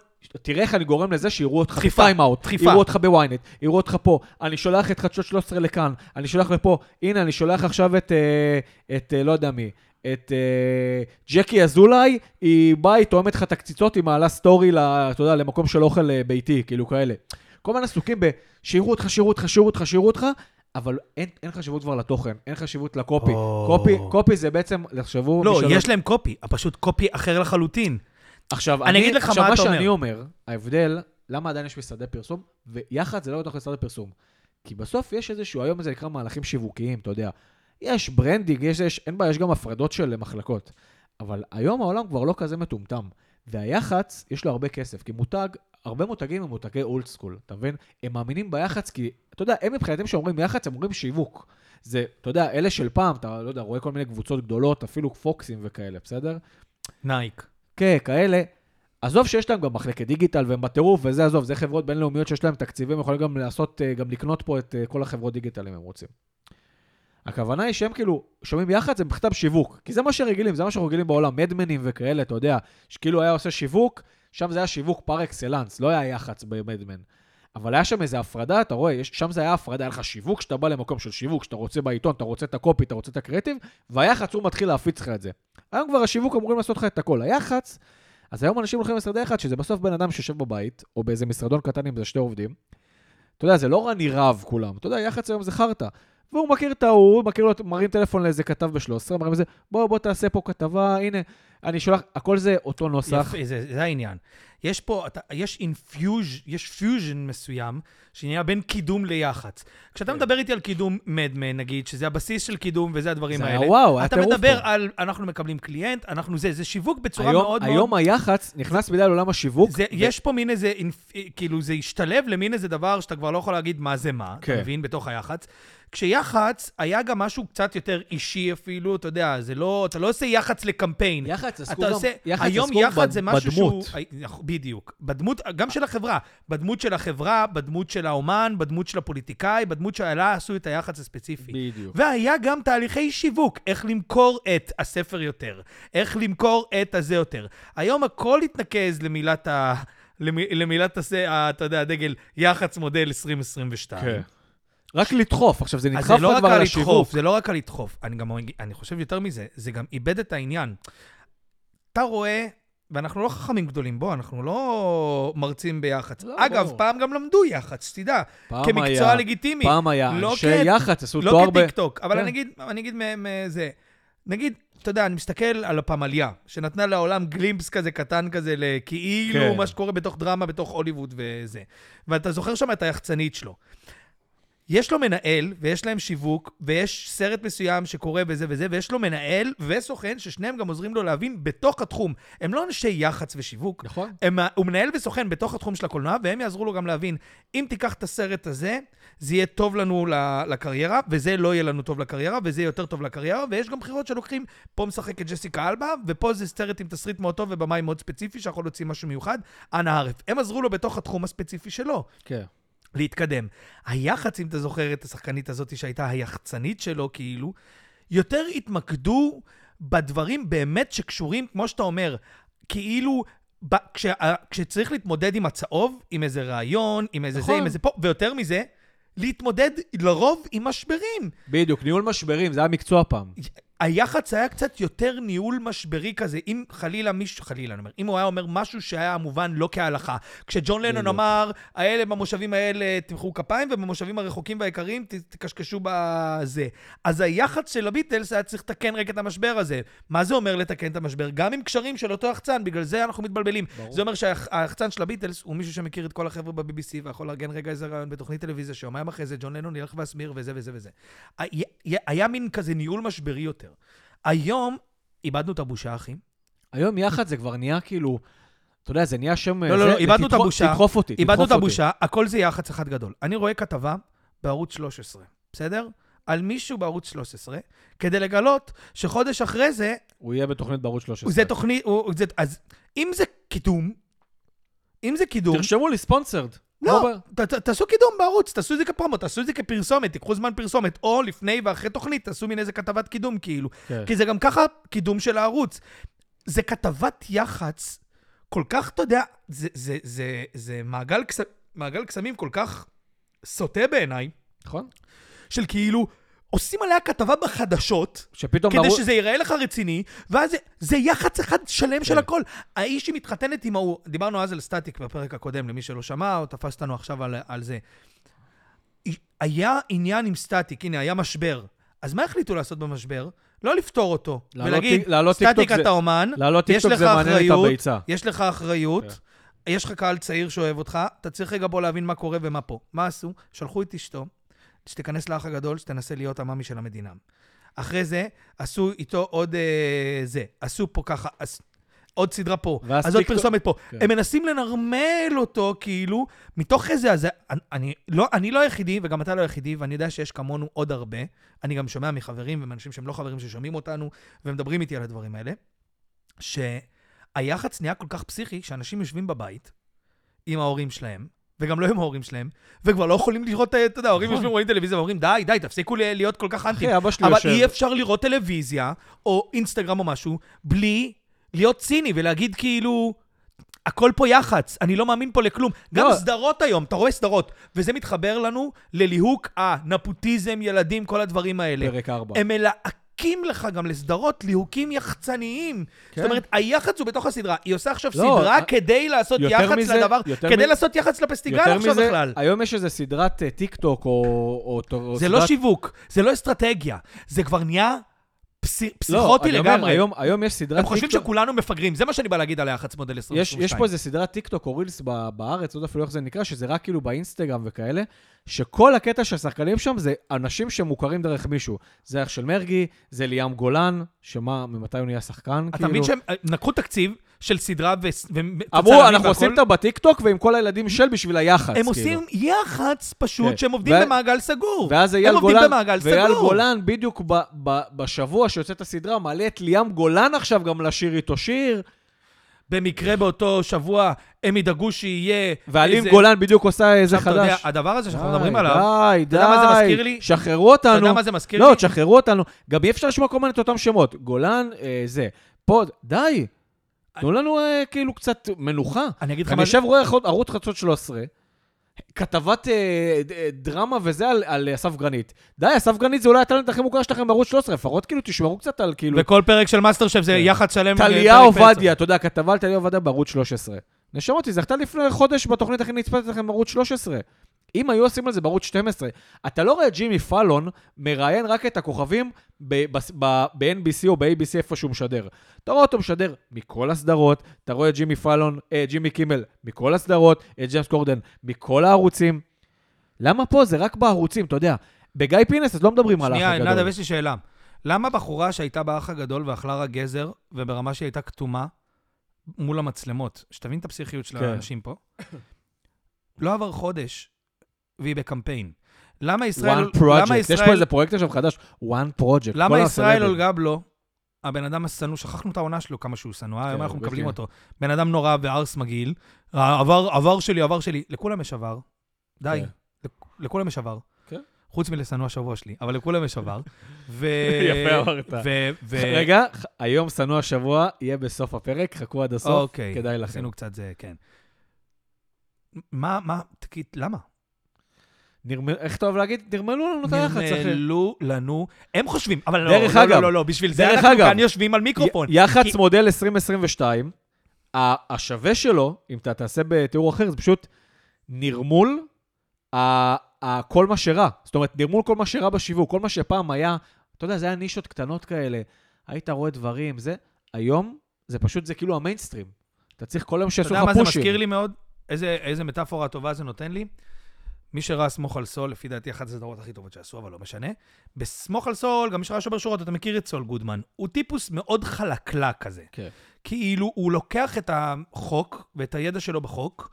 תראה איך אני גורם לזה שיראו אותך בטיימאוט, יראו אותך בוויינט, יראו אותך פה, אני שולח את חדשות שלוש עשרה לכאן, אני שולח לפה, הנה אני שולח עכשיו את, את לא יודע מי, את ג'קי אזולאי, היא באה, היא תואמת לך תקציצות, היא מעלה סטורי, אתה יודע, למקום של אוכל ביתי, כאילו כאלה. כל מיני עסוקים בשירו אותך, שירו אותך, שירו אותך, שירו אותך, אבל אין חשיבות כבר לתוכן, אין חשיבות לקופי. קופי זה בעצם, לחשבו... לא, יש להם קופי, פשוט קופי אחר לחלוטין. עכשיו, אני אגיד לך מה אתה אומר. עכשיו, מה שאני אומר, ההבדל, למה עדיין יש משרדי פרסום, ויחד זה לא הולך משרדי פרסום. כי בסוף יש איזשהו, היום זה נקרא מהלכים שיווקיים, אתה יודע. יש ברנדינג, יש, יש, אין בה, יש גם הפרדות של מחלקות. אבל היום העולם כבר לא כזה מטומטם. והיח"צ, יש לו הרבה כסף, כי מותג, הרבה מותגים הם מותגי אולד סקול, אתה מבין? הם מאמינים ביח"צ, כי, אתה יודע, הם מבחינתם שאומרים יח"צ, הם אומרים שיווק. זה, אתה יודע, אלה של פעם, אתה לא יודע, רואה כל מיני קבוצות גדולות, אפילו פוקסים וכאלה, בסדר? נייק. כן, כאלה. עזוב שיש להם גם מחלקת דיגיטל, והם בטירוף, וזה עזוב, זה חברות בינלאומיות שיש להם תקציבים, יכולים גם לעשות, גם לקנות פה את כל החברות דיגיטל, אם הם רוצים. הכוונה היא שהם כאילו שומעים יח"צ, הם בכתב שיווק, כי זה מה שרגילים, זה מה שרגילים בעולם, מדמנים וכאלה, אתה יודע, שכאילו היה עושה שיווק, שם זה היה שיווק פר אקסלנס, לא היה יח"צ במדמן, אבל היה שם איזו הפרדה, אתה רואה, שם זה היה הפרדה, היה לך שיווק, שאתה בא למקום של שיווק, שאתה רוצה בעיתון, אתה רוצה את הקופי, אתה רוצה את הקריאטיב, והיח"צ הוא מתחיל להפיץ לך את זה. היום כבר השיווק אמורים לעשות לך את הכל, היח"צ, אז היום אנשים הולכים למשרדי יח"צ, שזה בסוף בן אדם שיושב בבית, או באיזה משרדון קטן עם זה שתי עובדים, אתה יודע, זה לא רני רב כולם, אתה יודע, יח"צ היום זה חרטה, והוא מכיר את ההוא, מכיר לו, מרים טלפון לאיזה כתב ב-שלוש עשרה, מרים איזה, בוא, בוא תעשה פה כתבה, הנה, אני שולח, הכל זה אותו נוסח. יפה, זה, זה העניין. יש פה, אתה, יש אינפיוז'ן, יש פיוז'ן מסוים, שנהיה בין קידום ליח"צ. כשאתה מדבר איתי על קידום מדמן, נגיד, שזה הבסיס של קידום וזה הדברים האלה. וואו, אתה מדבר על, אנחנו מקבלים קליינט, אנחנו זה, זה שיווק בצורה מאוד מאוד... היום היח"צ נכנס בדיוק לעולם השיווק. יש פה מין איזה, כאילו זה השתלב למין איזה דבר שאתה כבר לא יכול להגיד מה זה מה, אתה מבין, בתוך היח"צ. כשיח"צ היה גם משהו קצת יותר אישי אפילו, אתה יודע, זה לא, אתה לא עושה יח"צ לקמפיין. יח"צ עסקו גם, היום יח"צ זה משהו שהוא, בדיוק, בדמות, גם של החברה, בדמות של החברה, בדמות של האומן, בדמות של הפוליטיקאי, בדמות שעלה עשו את היח"צ הספציפי. בדיוק. והיה גם תהליכי שיווק, איך למכור את הספר יותר, איך למכור את הזה יותר. היום הכל התנקז למילת ה... למילת ה... אתה יודע, הדגל, יח"צ מודל עשרים עשרים ושתיים. כן. רק לדחוף, עכשיו זה נדחף לא כבר על השיווק. זה לא רק על לדחוף, אני גם אני חושב יותר מזה, זה גם איבד את העניין. אתה רואה ואנחנו לא חכמים גדולים, בוא, אנחנו לא מרצים ביח"צ. לא, אגב, בוא. פעם גם למדו יח"צ, תדע. כמקצוע היה, לגיטימי. פעם היה, לא אנשי כ... יח"צ עשו לא תואר ב... לא כטיקטוק, אבל כן. אני אגיד, אני אגיד מזה, נגיד, אתה יודע, אני מסתכל על הפמליה, שנתנה לעולם גלימפס כזה קטן כזה, כאילו כן. מה שקורה בתוך דרמה, בתוך הוליווד וזה. ואתה זוכר שם את היחצנית שלו. יש לו מנהל, ויש להם שיווק, ויש סרט מסוים שקורה בזה וזה, ויש לו מנהל וסוכן, ששניהם גם עוזרים לו להבין בתוך התחום. הם לא אנשי יח"צ ושיווק. נכון. הם, הוא מנהל וסוכן בתוך התחום של הקולנוע, והם יעזרו לו גם להבין, אם תיקח את הסרט הזה, זה יהיה טוב לנו לקריירה, וזה לא יהיה לנו טוב לקריירה, וזה יותר טוב לקריירה, ויש גם בחירות שלוקחים, פה משחק את ג'סיקה אלבה, ופה זה סרט עם תסריט מאוד טוב ובמאי מאוד ספציפי, שאנחנו רוצים משהו מיוחד, אנא ערף. הם עזרו לו בתוך התחום הספציפי שלו. כן. להתקדם. היח"צ, אם אתה זוכר את השחקנית הזאת שהייתה היחצנית שלו, כאילו, יותר התמקדו בדברים באמת שקשורים, כמו שאתה אומר, כאילו, ב- כש- כשצריך להתמודד עם הצהוב, עם איזה רעיון, עם איזה נכון. זה, עם איזה פה, ויותר מזה, להתמודד לרוב עם משברים. בדיוק, ניהול משברים, זה היה מקצוע פעם. היח"צ היה קצת יותר ניהול משברי כזה, אם חלילה מישהו, חלילה, אני אומר, אם הוא היה אומר משהו שהיה מובן לא כהלכה, כשג'ון לנון אמר, האלה במושבים האלה תמחאו כפיים, ובמושבים הרחוקים והיקרים תקשקשו בזה. אז היח"צ של הביטלס היה צריך לתקן רק את המשבר הזה. מה זה אומר לתקן את המשבר? גם עם קשרים של אותו יחצן, בגלל זה אנחנו מתבלבלים. ברור. זה אומר שהיחצן של הביטלס הוא מישהו שמכיר את כל החבר'ה בבי-בי-סי, ויכול לארגן רגע איזה רעיון בתוכנית טלוויזיה, שיומיים אחרי זה, ג'ון לנון ילך והסמיר, וזה, וזה, וזה. היה מין כזה ניהול משברי יותר. היום איבדנו את הבושה, אחי. היום יחד זה כבר נהיה כאילו, אתה יודע, זה נהיה שם... לא, לא, לא, איבדנו את הבושה. תדחוף אותי. איבדנו את הבושה, הכל זה יחד אחד גדול. אני רואה כתבה בערוץ שלוש עשרה, בסדר? על מישהו בערוץ שלוש עשרה, כדי לגלות שחודש אחרי זה... הוא יהיה בתוכנית בערוץ שלוש עשרה. זה תוכנית, אז אם זה קידום, אם זה קידום... תרשמו לי ספונסרד. לא, תעשו קידום בערוץ, תעשו את זה כפרומו, תעשו את זה כפרסומת, תיקחו זמן פרסומת, או לפני ואחרי תוכנית, תעשו מן איזה כתבת קידום כאילו, כי זה גם ככה קידום של הערוץ. זה כתבת יח"צ, כל כך, אתה יודע, זה מעגל קסמים כל כך סוטה בעיניי, של כאילו, עושים עליה כתבה בחדשות, כדי שזה ייראה לך רציני, ואז זה יח"צ אחד שלם של הכל. האיש שמתחתנת עם ההוא, דיברנו אז על סטטיק בפרק הקודם, למי שלא שמע, או תפסתנו עכשיו על זה. היה עניין עם סטטיק, הנה, היה משבר. אז מה החליטו לעשות במשבר? לא לפתור אותו, ולהגיד, סטטיק אתה אומן, יש לך אחריות, יש לך אחריות, יש לך קהל צעיר שאוהב אותך, אתה צריך רגע בוא להבין מה קורה ומה פה. מה עשו? שלחו את אשתו, שתיכנס לאח הגדול, שתנסה להיות המאמי של המדינה. אחרי זה, עשו איתו עוד אה, זה. עשו פה ככה, עש... עוד סדרה פה. אז עוד פרסומת פה. כן. הם מנסים לנרמל אותו, כאילו, מתוך איזה... אז... אני, לא, אני לא היחידי, וגם אתה לא היחידי, ואני יודע שיש כמונו עוד הרבה. אני גם שומע מחברים ומאנשים שהם לא חברים ששומעים אותנו, ומדברים איתי על הדברים האלה, שהיח"צ נהיה כל כך פסיכי, שאנשים יושבים בבית עם ההורים שלהם, וגם לא עם ההורים שלהם, וכבר לא יכולים לראות, אתה יודע, ההורים יושבים רואים טלוויזיה, ואומרים, די, די, תפסיקו להיות כל כך אנטים. אבל אי אפשר לראות טלוויזיה, או אינסטגרם או משהו, בלי להיות ציני, ולהגיד כאילו, הכל פה יח"צ, אני לא מאמין פה לכלום. גם סדרות היום, אתה רואה סדרות, וזה מתחבר לנו לליהוק, אה, נפוטיזם, ילדים, כל הדברים האלה. פרק ארבע. הם מלהקים לך גם לסדרות, ליהוקים יחצניים. זאת אומרת, היח"צ הוא בתוך הסדרה. היא עושה עכשיו סדרה כדי לעשות יח"צ לדבר, כדי לעשות יח"צ לפסטיגל עכשיו בכלל. היום יש איזו סדרת טיק-טוק או... זה לא שיווק, זה לא אסטרטגיה. זה כבר נהיה פסיכוטי לגמרי. היום יש סדרת טיק-טוק... הם חושבים שכולנו מפגרים, זה מה שאני בא להגיד על היח"צ מודל עשרים עשרים ושתיים. יש פה איזו סדרת טיק-טוק או רילס בארץ, עוד אפילו איך זה נקרא, שזה רק כאילו באינסטגרם וכאלה, שכל הקטע של השחקנים שם זה אנשים שמוכרים דרך מישהו. זה אח של מרגי, זה ליאם גולן, שמה, ממתי הוא נהיה שחקן? אתה מבין שהם נקחו תקציב של סדרה ו... אמרו, אנחנו עושים את הבטיקטוק ועם כל הילדים של בשביל היח"צ. הם עושים יח"צ פשוט שהם עובדים במעגל סגור. ואז אייל גולן, בדיוק בשבוע שיוצאת הסדרה, מעלה את ליאם גולן עכשיו גם לשיר איתו שיר. במקרה באותו שבוע הם ידאגו שיהיה... ועלים גולן בדיוק עושה איזה חדש. הדבר הזה שאנחנו מדברים עליו, די, די, שחררו אותנו. אתה יודע מה זה מזכיר לי? לא, שחררו אותנו. גם אי אפשר לשמוע כל מיני את אותם שמות. גולן, זה. פה, די. תנו לנו כאילו קצת מנוחה. אני יושב רואה ערוץ חצות שלוש עשרה, כתבת דרמה וזה על אסף גרנית. די, אסף גרנית זה אולי הטלנט הכי מוכר שלכם בערוץ שלוש עשרה, לפחות כאילו תשמרו קצת על כאילו... וכל פרק של מאסטר שף זה יחד שלם... טליה עובדיה, אתה יודע, כתבה על טליה עובדיה בערוץ שלוש עשרה. נשאר אותי, זכתה לפני חודש בתוכנית הכי נצפת לכם בערוץ שלוש עשרה. אם היו עושים על זה בערוץ שתים עשרה, אתה לא רואה את ג'ימי פאלון מראיין רק את הכוכבים ב-אן בי סי או ב-איי בי סי איפה שהוא משדר. אתה רואה אותו משדר מכל הסדרות, אתה רואה את ג'ימי פאלון, אה, ג'ימי קימל מכל הסדרות, את ג'יימס קורדן מכל הערוצים. למה פה זה רק בערוצים, אתה יודע? בגיא פינס אז לא מדברים על האח הגדול. שנייה, נדב, יש לי שאלה. למה בחורה שהייתה באח הגדול ואכלה רק גזר וברמה שהיא הייתה כתומה מול המצלמות, שתבין את הפסיכיות של האנשים פה, לא עבר חודש והיא בקמפיין. למה ישראל... One Project. יש פה איזה פרויקט עכשיו חדש. One Project. למה ישראל אולגב לו? הבן אדם הסנו, שכחנו את העונה שלו כמה שהוא סנו. היום אנחנו מקבלים אותו. בן אדם נורא וארס מגעיל. עבר שלי, עבר שלי. לכולם יש עבר. די. לכולם יש עבר. חוץ מלסנו השבוע שלי. אבל לכולם יש עבר. יפה אמרת. רגע, היום סנו השבוע יהיה בסוף הפרק. חכו עד הסוף. כדאי לכם. עשינו קצת זה, כן. מה, מה, תגיד, למה? נרמל, איך טוב להגיד? נרמלו לנו את הלחץ. נרמלו לנו. הם חושבים, אבל לא, לא, לא, לא, לא, בשביל זה אנחנו כאן יושבים על מיקרופון. יח"צ מודל עשרים עשרים ושתיים, השווה שלו, אם אתה תעשה בתיאור אחר, זה פשוט נרמול כל מה שרע. זאת אומרת, נרמול כל מה שרע בשיווק, כל מה שפעם היה, אתה יודע, זה היה נישות קטנות כאלה, היית רואה דברים, זה, היום, זה פשוט, זה כאילו המיינסטרים. אתה צריך כל יום שיעשו לך פושים. אתה יודע מה זה מזכיר לי מאוד? איזה, איזה מטאפורה טובה זה נותן לי? מי שראה סמוך על סול, לפי דעתי אחת הסדרות הכי טובות שעשו, אבל לא משנה. בסמוך על סול, גם מי שראה שובר שורות, אתה מכיר את סול גודמן. הוא טיפוס מאוד חלקלה כזה. כן. כאילו הוא לוקח את החוק ואת הידע שלו בחוק,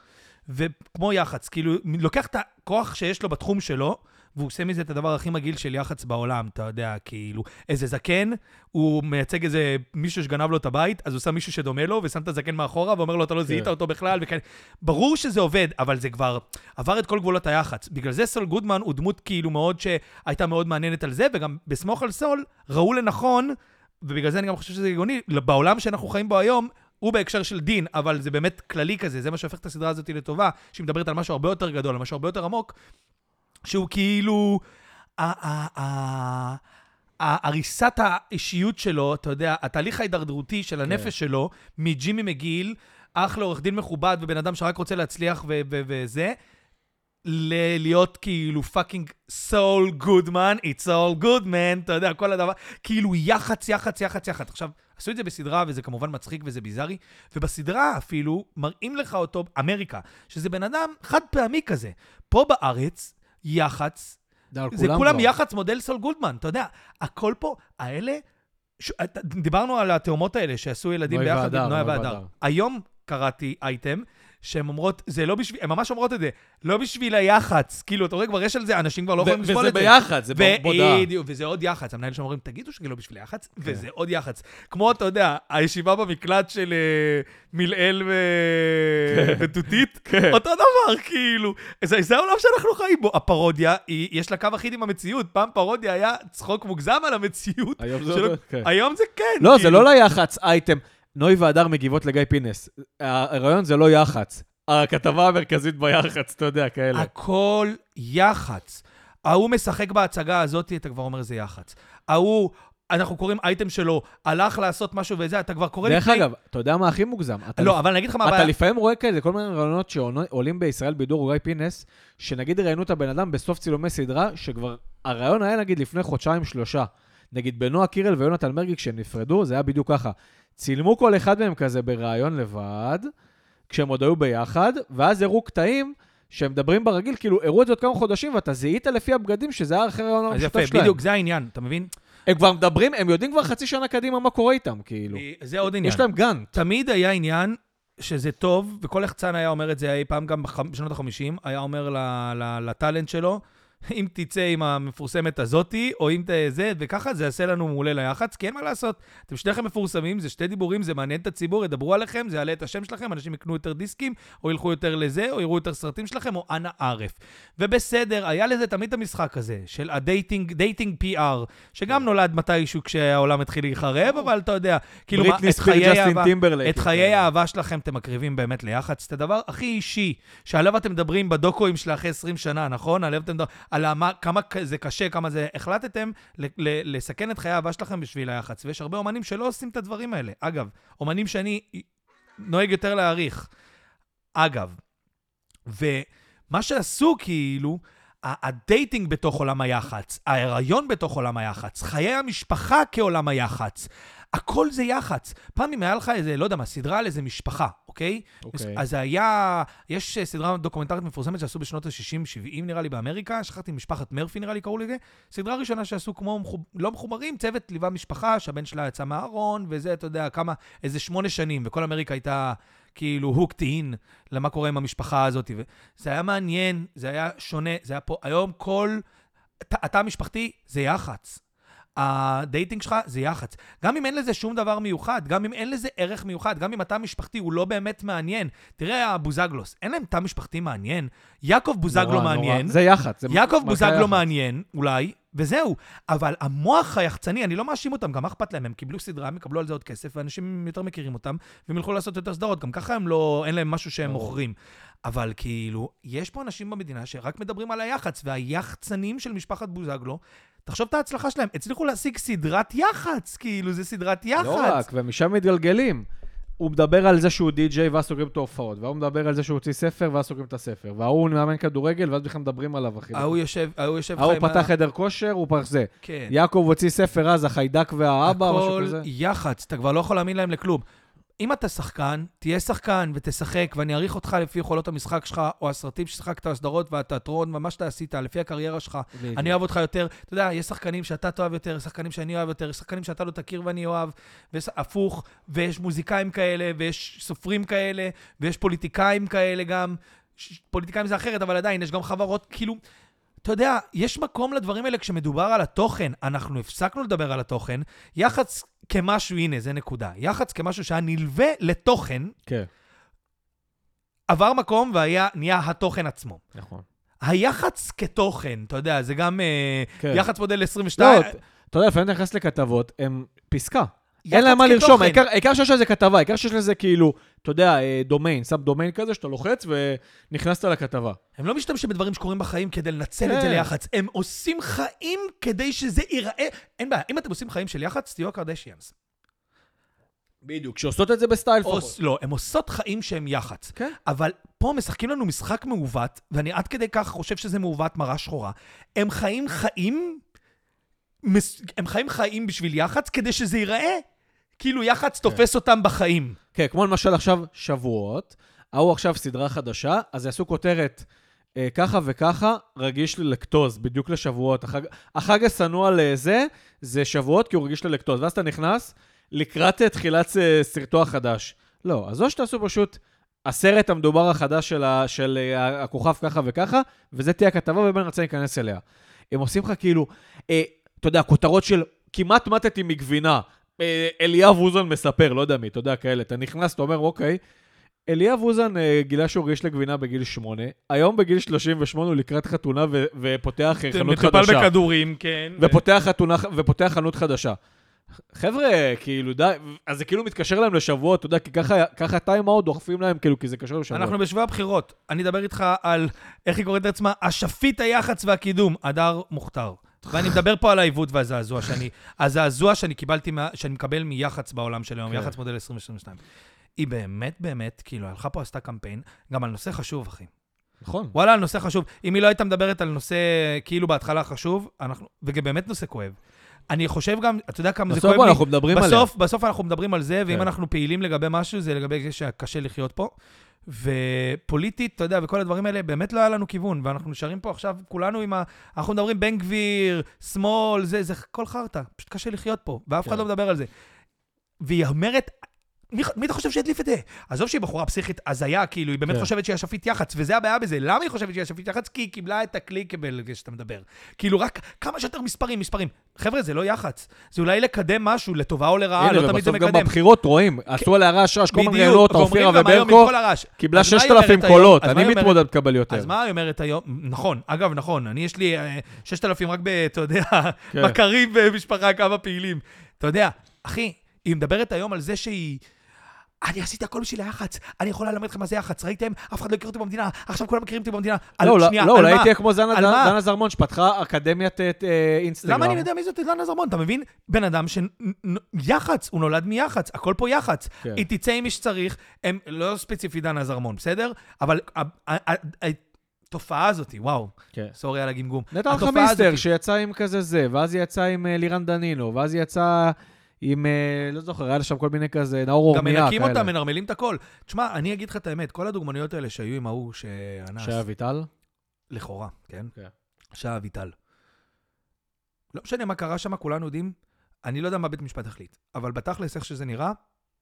וכמו יח"צ, כאילו לוקח את הכוח שיש לו בתחום שלו, והוא עושה מזה את הדבר הכי מגעיל של יח"צ בעולם, אתה יודע, כאילו, איזה זקן, הוא מייצג איזה מישהו שגנב לו את הבית, אז הוא שם מישהו שדומה לו, ושם את הזקן מאחורה, ואומר לו, אתה לא זיהית אותו בכלל, וכן, ברור שזה עובד, אבל זה כבר עבר את כל גבולות היח"צ. בגלל זה סול גודמן הוא דמות כאילו מאוד שהייתה מאוד מעניינת על זה, וגם בסמוך על סול ראו לנכון, ובגלל זה אני גם חושב שזה גאוני, בעולם שאנחנו חיים בו היום, הוא בהקשר של דין, אבל זה באמת כללי כזה, זה מה שהופך את הסדרה הזאת לטובה, שמדברת על משהו הרבה יותר גדול, על משהו הרבה יותר עמוק, שהוא כאילו, הריסת האישיות שלו, אתה יודע, התהליך ההידרדרותי של הנפש שלו, מג'ימי מגיל, אח לעורך דין מכובד, ובן אדם שרק רוצה להצליח וזה, להיות כאילו פאקינג סול גודמן, it's all good man, אתה יודע, כל הדבר, כאילו יח"צ, יח"צ, יח"צ, יח"צ. עכשיו, עשו את זה בסדרה, וזה כמובן מצחיק וזה ביזרי, ובסדרה אפילו מראים לך אותו, אמריקה, שזה בן אדם חד פעמי כזה. פה בארץ, יח"צ, זה כולם יח"צ מודל סול גולדמן, אתה יודע, הכל פה, האלה, דיברנו על התאומות האלה שעשו ילדים ביחד בנויה והדר. היום קראתי אייטם, שהן אומרות, זה לא בשביל, הן ממש אומרות את זה, לא בשביל היח"צ, כאילו, אתה רואה כבר יש על זה, אנשים כבר לא יכולים לשפול את זה. וזה ביח"צ, זה בודה. וזה עוד יח"צ, המנהל שם אומרים, תגידו שזה לא בשביל יח"צ, וזה עוד יח"צ. כמו, אתה יודע, הישיבה במקלט של מילאל ותותית, אותו דבר, כאילו, זה העולם שאנחנו חיים בו. הפרודיה, יש לה קו אחיד עם המציאות, פעם פרודיה היה צחוק מוגזם על המציאות. היום זה כן. לא, זה לא ליח"צ, אייטם. נוי והדר מגיבות לגיא פינס. הרעיון זה לא יח"צ. הכתבה המרכזית ביח"צ, אתה יודע, כאלה. הכל יח"צ. ההוא משחק בהצגה הזאת, אתה כבר אומר, זה יח"צ. ההוא, אנחנו קוראים אייטם שלו, הלך לעשות משהו וזה, אתה כבר קורא... דרך אגב, אתה יודע מה הכי מוגזם? לא, אבל נגיד לך מה... אתה לפעמים רואה כאלה, כל מיני רעיונות שעולים בישראל בידור גיא פינס, שנגיד ראיינו את הבן אדם בסוף צילומי סדרה, שכבר הרעיון היה נגיד לפני חודשיים שלושה. נגיד בנועה קירל ויונתן מרגי כשנפרדו, זה היה בדיוק ככה. צילמו כל אחד מהם כזה ברעיון לבד, כשהם עוד היו ביחד, ואז הראו קטעים שהם מדברים ברגיל, כאילו הראו את זה עוד כמה חודשים, ואתה זיהית לפי הבגדים שזה היה אחרי הרעיון המשותף שלהם. אז יפה, בדיוק זה העניין, אתה מבין? הם כבר מדברים, הם יודעים כבר חצי שנה קדימה מה קורה איתם, כאילו. זה עוד עניין. יש להם גן. תמיד היה עניין שזה טוב, וכל החצן היה אומר את זה, היה פעם גם בשנות ה-חמישים, היה אומר לטלנט שלו, אם תצא עם המפורסמת הזאתי, או אם תזה, וככה זה יעשה לנו מעולה ליחץ, כי אין מה לעשות. אתם שניכם מפורסמים, זה שתי דיבורים, זה מעניין את הציבור, ידברו עליכם, זה יעלה את השם שלכם, אנשים יקנו יותר דיסקים, או ילכו יותר לזה, או יראו יותר סרטים שלכם, או אנא ערף. ובסדר, היה לזה תמיד המשחק הזה, של הדייטינג, דייטינג פי-אר, שגם נולד מתישהו כשהעולם התחיל להיחרב, אבל אתה יודע, כאילו מה, את חיי אהבה, את חיי האהבה שלכם אתם מקריבים באמת ליחץ. את הדבר הכי אישי, שעליו אתם מדברים בדוקוים של אחרי עשרים שנה, נכון? עליו אתם מדברים, על המה, כמה זה קשה, כמה זה, החלטתם ל, ל, לסכן את חיי האהבה שלכם בשביל היחץ, ויש הרבה אומנים שלא עושים את הדברים האלה. אגב, אומנים שאני נוהג יותר להעריך. אגב, ומה שעשו כאילו, הדייטינג בתוך עולם היחץ, ההיריון בתוך עולם היחץ, חיי המשפחה כעולם היחץ, הכל זה יחץ. פעם אם היה לך איזה, לא יודע מה, סדרה על איזה משפחה, אוקיי? אוקיי. אז היה, יש סדרה דוקומנטרית מפורסמת שעשו בשנות ה-שישים שבעים נראה לי באמריקה, שכחתי משפחת מרפי נראה לי קראו לזה, סדרה ראשונה שעשו כמו מחוב, לא מחוברים, צוות ליווה משפחה, שהבן שלה יצא מהארון, וזה, אתה יודע, כמה, איזה שמונה שנים, וכל אמריקה הייתה כאילו hooked in, למה קורה עם המשפחה הזאת, וזה היה מעניין, זה היה שונה, זה היה פה, היום כל, אתה משפחתי, זה יחץ. הדייטינג שלך זה יחץ. גם אם אין לזה שום דבר מיוחד, גם אם אין לזה ערך מיוחד, גם אם אתה משפחתי הוא לא באמת מעניין. תראה, הבוזגלוס, אין להם אתה משפחתי מעניין. יעקב בוזגלו מעניין. זה יחץ. יעקב בוזגלו מעניין, אולי, וזהו. אבל המוח היחצני, אני לא מאשים אותם, גם אכפת להם, הם קיבלו סדרה, הם יקבלו על זה עוד כסף, ואנשים יותר מכירים אותם, והם ילכו לעשות יותר סדרות, גם ככה הם לא, אין להם משהו שהם מוכרים. אבל כאילו, יש פה אנשים במדינה שרק מדברים על היחץ, והיחצנים של משפחת בוזגלו, תחשוב את ההצלחה שלהם, הצליחו להשיג סדרת יחץ, כאילו זה סדרת יחץ. לא רק, ומשם מתגלגלים. הוא מדבר על זה שהוא די-ג'יי ואז סוגרים את ההופעות, והוא מדבר על זה שהוא הוציא ספר ואז סוגרים את הספר, והוא מאמן כדורגל ואז בכלל מדברים עליו אחי. ההוא יושב, ההוא יושב. ההוא פתח חדר כושר, הוא פרח זה. כן. יעקב הוציא ספר אז, החיידק והאבא, משהו כזה. הכל יחץ, אתה כבר לא יכול להאמין להם לכלום. אם אתה שחקן, תהיה שחקן ותשחק, ואני אעריך אותך לפי יכולות המשחק שלך, או הסרטים ששחקת, הסדרות והתיאטרון, ומה שאתה עשית, לפי הקריירה שלך. אני אוהב אותך יותר. אתה יודע, יש שחקנים שאתה תאהב יותר, שחקנים שאני אוהב יותר, שחקנים שאתה לא תכיר ואני אוהב, ויש הפוך, ויש מוזיקאים כאלה, ויש סופרים כאלה, ויש פוליטיקאים כאלה גם. פוליטיקאים זה אחרת, אבל עדיין, יש גם חברות, כאילו, אתה יודע, יש מקום לדברים האלה כשמדובר על התוכן. אנחנו הפסקנו לדבר על התוכן. יחץ כמשהו, הנה, זה נקודה. יחץ כמשהו שהיה נלווה לתוכן, כן. עבר מקום והיה, נהיה התוכן עצמו. נכון. היחץ כתוכן, אתה יודע, זה גם, כן. יחץ מודל עשרים ושתיים. לא, אתה יודע, לפעמים אתה נכנס לכתבות, הם פסקה. אין להם מה לרשום, העיקר שיש לזה כתבה, העיקר שיש לזה כאילו, אתה יודע, דומיין, סאב דומיין כזה, שאתה לוחץ ונכנסת לכתבה. הם לא משתמשים בדברים שקורים בחיים כדי לנצל את זה ליחץ, הם עושים חיים כדי שזה ייראה, אין בעיה, אם אתם עושים חיים של יחץ, תהיו הקרדשיאנס. בדיוק, שעושות את זה בסטייל פחות. לא, הם עושות חיים שהם יחץ, אבל פה משחקים לנו משחק מעוות, ואני עד כדי כך חושב שזה מעוות מראה שחורה, הם חיים חיים, הם חיים חיים בשביל יחץ, כדי שזה ייראה כאילו יחץ תופס אותם בחיים. כן, כמו למשל עכשיו שבועות, או עכשיו סדרה חדשה, אז יעשו כותרת ככה וככה, רגיש ללקטוז, בדיוק לשבועות. החג הסנוע לזה, זה שבועות כי הוא רגיש ללקטוז, ואז אתה נכנס לקראת תחילת סרטו החדש. לא, אז או שתעשו פשוט הסרט המדובר החדש של הכוכב ככה וככה, וזה תהיה הכתבה ובין רצה להיכנס אליה. הם עושים לך כאילו, אתה יודע, הכותרות של כמעט מתתי מגבינה, אליאב אוזן מספר, לא יודע מי, אתה יודע, כאלה, אתה נכנס, אתה אומר, אוקיי, אליאב אוזן גילה שהוא רגיש לגבינה בגיל שמונה, היום בגיל שלושים ושמונה הוא לקראת חתונה ו- ופותח חנות חדשה. מטופל בכדורים, כן. ופותח חתונה, ופותח חנות חדשה. חבר'ה, כאילו, די, אז זה כאילו מתקשר להם לשבועות, אתה יודע, כי ככה, ככה טיים עוד דוחפים להם, כאילו, כי זה קשר לשבועות. אנחנו בשבוע הבחירות, אני אדבר איתך על איך היא קוראת לעצמה, השפית היחץ והקידום, אדר מוכתר. ואני מדבר פה על העיוות והזעזוע שאני, הזעזוע שאני קיבלתי, שאני מקבל מיחץ בעולם של היום, יחץ מודל עשרים עשרים ושתיים. היא באמת, באמת, כאילו, הלכה פה, עשתה קמפיין, גם על נושא חשוב, אחי. נכון. וואלה, על נושא חשוב. אם היא לא הייתה מדברת על נושא, כאילו, בהתחלה חשוב, אנחנו, וגם באמת נושא כואב. אני חושב גם, אתה יודע כמה זה כואב לי? אנחנו מדברים עליה. בסוף, בסוף אנחנו מדברים על זה, ואם אנחנו פעילים לגבי משהו, זה לגבי זה שקשה לחיות פה. ופוליטית, אתה יודע, וכל הדברים האלה, באמת לא היה לנו כיוון, ואנחנו נשארים פה עכשיו, כולנו עם ה... אנחנו מדברים בן גביר, שמאל, זה, זה כל חרטה, פשוט קשה לחיות פה, ואף אחד לא מדבר על זה. והיא אומרת, מי, מי אתה חושב שהדליף את זה? עזוב שהיא בחורה פסיכית הזיה, כאילו, היא באמת yeah. חושבת שהיא השפית יחץ, וזה הבעיה בזה. למה היא חושבת שהיא השפית יחץ? כי היא קיבלה את הקליק שאתה מדבר. כאילו, רק כמה שיותר מספרים, מספרים. חבר'ה, זה לא יחץ. זה אולי לקדם משהו, לטובה או לרעה, לא תמיד זה מקדם. גם בבחירות רואים, עשו עליה רעש, רעש, כל מיני רעילות, אופירה וברקו, קיבלה ששת אלפים קולות, אני מתמודד לקבל יותר. אז מה היא אומרת היום? נכון, אגב, נכון, אני יש לי ששת אלפים רק בקרים במשפחה, כמה פעילים. אתה יודע, אחי, היא מדברת היום על זה שהיא... אני עשיתי הכל בשביל היחץ, אני יכולה ללמד לכם מה זה יחץ, ראיתם? אף אחד לא הכיר אותי במדינה, עכשיו כולם מכירים אותי במדינה. לא, לא, אולי תהיה כמו דנה זרמון, שפתחה אקדמיית אינסטגרם. למה אני יודע מי זאת דנה זרמון? אתה מבין? בן אדם שיחץ, הוא נולד מיחץ, הכל פה יחץ. היא תצא עם מי שצריך, הם לא ספציפי דנה זרמון, בסדר? אבל... התופעה הזאת, וואו, סורי על הגמגום. נתן חמיסטר שיצא עם כזה זה, ואז יצא עם לירן דנינו, ואז יצא עם, לא זוכר, היה לשם כל מיני כזה, נאור אורמינה כאלה. גם מנקים אותם, מנרמלים את הכל. תשמע, אני אגיד לך את האמת, כל הדוגמניות האלה שהיו עם ההוא, שאנס... שהיה ויטל? לכאורה, כן? כן. שהיה ויטל. לא משנה מה קרה שם, כולנו יודעים, אני לא יודע מה בית משפט החליט, אבל בתכלס איך שזה נראה,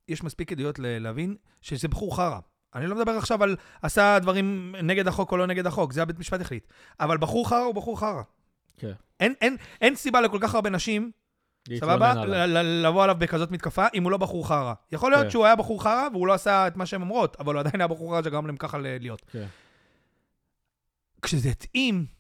יש מספיק עדויות להבין שזה בחור חרה. אני לא מדבר עכשיו על עשה דברים נגד החוק או לא נגד החוק, זה הבית משפט החליט. אבל בחור חרה הוא בחור חרה. כן. אין, אין, אין סיבה לכל כך הרבה נשים, סבבה, לבוא עליו בכזאת מתקפה, אם הוא לא בחור חרה. יכול להיות שהוא היה בחור חרה והוא לא עשה את מה שהן אומרות, אבל הוא עדיין היה בחור חרה שגרם להם ככה להיות. כן. כשזה התאים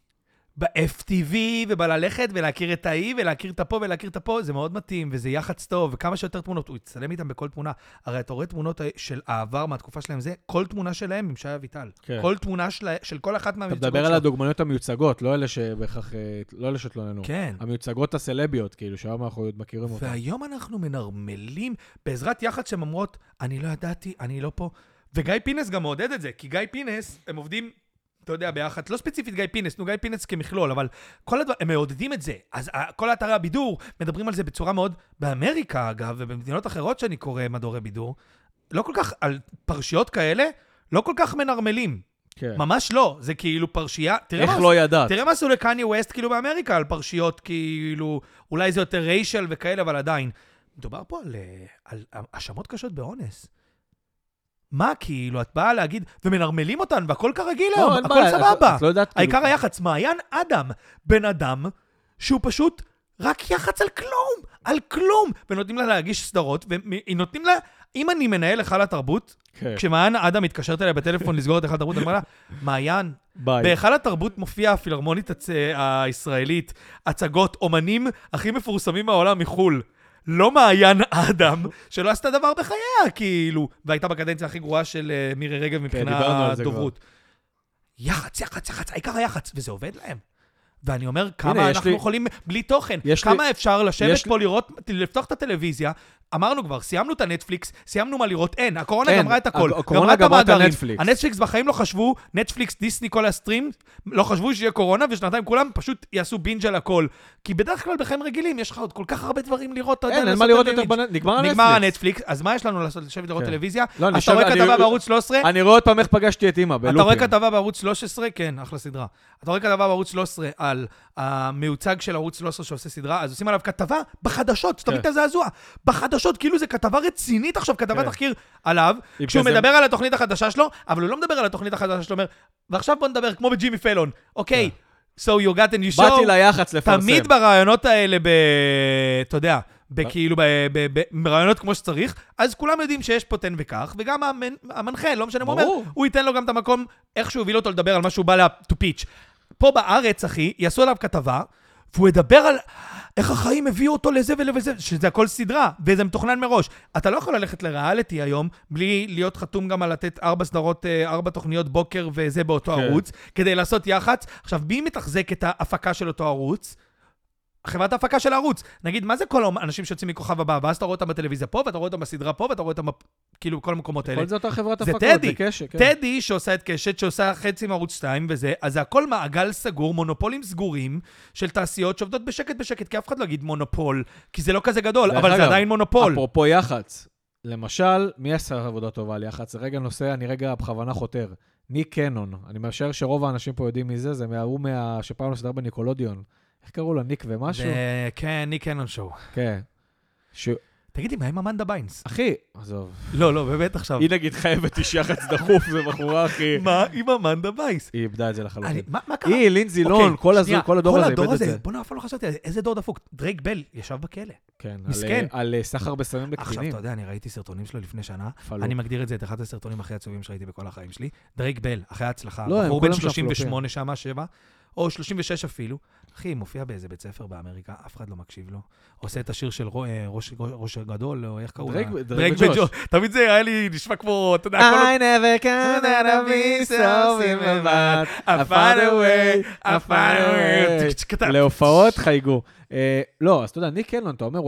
ב-אף טי וי ובללכת ולהכיר את האי ולהכיר את הפה ולהכיר את הפה, זה מאוד מתאים וזה יחץ טוב וכמה שיותר תמונות, הוא יצלם איתם בכל תמונה. הרי אתה רואה תמונות של העבר מהתקופה שלהם זה, כל תמונה שלהם עם שי אביטל. כן. כל תמונה של, של כל אחת מהמיוצגות שלהם. אתה מדבר על הדוגמניות המיוצגות, לא אלה שבכך, לא אלה שתלוננו. כן. המיוצגות הסלביות, כאילו, שהיום אנחנו מכירים אותם. והיום אנחנו מנרמלים בעזרת יחץ שהם אומרות, אני לא ידעתי, אני לא פה. וגיא פינס גם מעודד את זה, כי גיא פינס, הם עובדים אתה יודע, ביחד, לא ספציפית גיא פינס, נו גיא פינס כמכלול, אבל כל הדבר, הם מעודדים את זה. אז כל האתרי הבידור מדברים על זה בצורה מאוד, באמריקה אגב, ובמדינות אחרות שאני קורא מדורי בידור, לא כל כך, על פרשיות כאלה, לא כל כך מנרמלים. כן. ממש לא, זה כאילו פרשייה, תראה מה, לא ידעת. תראה מה עשו לקני ווסט כאילו באמריקה, על פרשיות כאילו, אולי זה יותר ריישל וכאלה, אבל עדיין. מדובר פה על, על, על אשמות קשות באונס. מה כאילו, את באה להגיד, ומנרמלים אותן, והכל כרגיל היום, הכל סבבה. העיקר היחץ, מעיין אדם, בן אדם, שהוא פשוט רק יחץ על כלום, על כלום, ונותנים לה להגיש סדרות, ונותנים לה, אם אני מנהל אחד התרבות, כשמעיין אדם מתקשרת אליה בטלפון לסגור את אחד התרבות, אני אומר לה, מעיין, באחד התרבות מופיעה הפילהרמונית הישראלית, הצגות, אומנים הכי מפורסמים מהעולם מחול. לא מעיין אדם, שלא עשתה דבר בחייה, כאילו, והייתה בקדנציה הכי גרועה של מירי רגב מבחינה דוברות. יחץ, יחץ, יחץ, העיקר היחץ, וזה עובד להם. ואני אומר, כמה אנחנו יכולים בלי תוכן, כמה אפשר לשבת פה לראות, לפתוח את הטלוויזיה, אמרנו כבר, סיימנו את הנטפליקס, סיימנו מה לראות, אין, הקורונה גמרה את הכל, גמרה את המאגרים, הנטפליקס בחיים לא חשבו, נטפליקס, דיסני, כל הסטרים, לא חשבו שיהיה קורונה, ושנתיים כולם פשוט יעשו בינג' על הכל, כי בדרך כלל בחיים רגילים, יש לך עוד כל כך הרבה דברים לראות, אין, אין מה לראות יותר, נגמר הנטפליקס, אז מה יש לנו לשבת לראות טלוויזיה? אתה רואה כתבה בערוץ שלוש עשרה? אני רואה פעם איך פגשתי את אמא, בלופים. אתה רואה כתבה בערוץ שלוש עשרה? כן, אחלה סדרה. אתה רואה כתבה בערוץ שלוש עשרה על המיוצג של ערוץ שלוש עשרה שעושה סדרה, אז עושים עליו כתבה בחדשות, תמיד תזעזוע, בחדשות חדשות, כאילו זה כתבה רצינית עכשיו, כתבה תחקיר עליו, כשהוא מדבר על התוכנית החדשה שלו, אבל הוא לא מדבר על התוכנית החדשה שלו, אומר, ועכשיו בוא נדבר כמו בג'ימי פלון, אוקיי, so you got and you show, תמיד ברעיונות האלה, אתה יודע, כאילו ברעיונות כמו שצריך, אז כולם יודעים שיש פה תן וכך, וגם המנחה, לא משנה מה אומר, הוא ייתן לו גם את המקום, איך שהוא הביא אותו לדבר על מה שהוא בא to pitch. פה בארץ, אחי, יעשו עליו כתבה, והוא ידבר על איך החיים הביאו אותו לזה ולזה, שזה הכל סדרה, וזה מתוכנן מראש. אתה לא יכול ללכת לריאליטי היום, בלי להיות חתום גם על לתת ארבע סדרות, ארבע תוכניות בוקר וזה באותו ערוץ, כדי לעשות יחץ. עכשיו, מי מתחזק את ההפקה של אותו ערוץ? חברת ההפקה של הערוץ. נגיד, מה זה כל האנשים שיוצאים מכוכב הבא, ואז אתה רואה אותם בטלוויזיה פה, ואתה רואה אותם בסדרה פה, ואתה רואה אותם, כאילו, כל המקומות האלה. כל זה אותה חברת הפקות, זה קשת. טדי שעושה את קשת, שעושה חצי מערוץ שתיים וזה, אז הכל מעגל סגור, מונופולים סגורים של תעשיות שעובדות בשקט בשקט, כי אף אחד לא יגיד מונופול, כי זה לא כזה גדול, אבל זה עדיין מונופול. אפרופו יחץ, למשל, מי עשה עבודה טובה על יחץ? רגע נושא, אני רגע בכוונה חותר. ניק קנון. אני מאשר שרוב האנשים פה יודעים מזה, זה מההוא מה... שפעם הסדרה בניקולודיון. איך קראו לו? ניק ומשהו? כן, ניק קנון שואו. כן. תגיד לי, מה עם אמנדה ביינס? אחי, עזוב. לא, לא, באמת עכשיו. היא נגיד חייבת יחס דחוף, זה בחורה, אחי. מה עם אמנדה ביינס? היא איבדה את זה לחלוטין. מה קרה? היא, לינזי לוהן, כל הדור הזה איבד את זה. בוא נאפה לא חשבתי, איזה דור דפוק. דרייק בל ישב בכלא. כן, על סחר בסמים לקטינים. עכשיו, אתה יודע, אני ראיתי סרטונים שלו לפני שנה. אני מגדיר את זה, את אחד הסרטונים הכי עצובים שראיתי בכל החיים שלי. דרייק בל, אחרי ההצלחה, בחור בן שלושים ושמונה שמה, שבע. או שלושים ושש אפילו, אחי, מופיע באיזה בית ספר באמריקה, אף אחד לא מקשיב לו, עושה את השיר של ראש גדול, או איך קראו לה? דרייק בג'וש. תמיד זה היה לי נשמע כמו, אתה יודע, I never can ever be so simple, I find a way, I find a way. להופעות חייגו. לא, אז אתה יודע, ניק קלון, אתה אומר,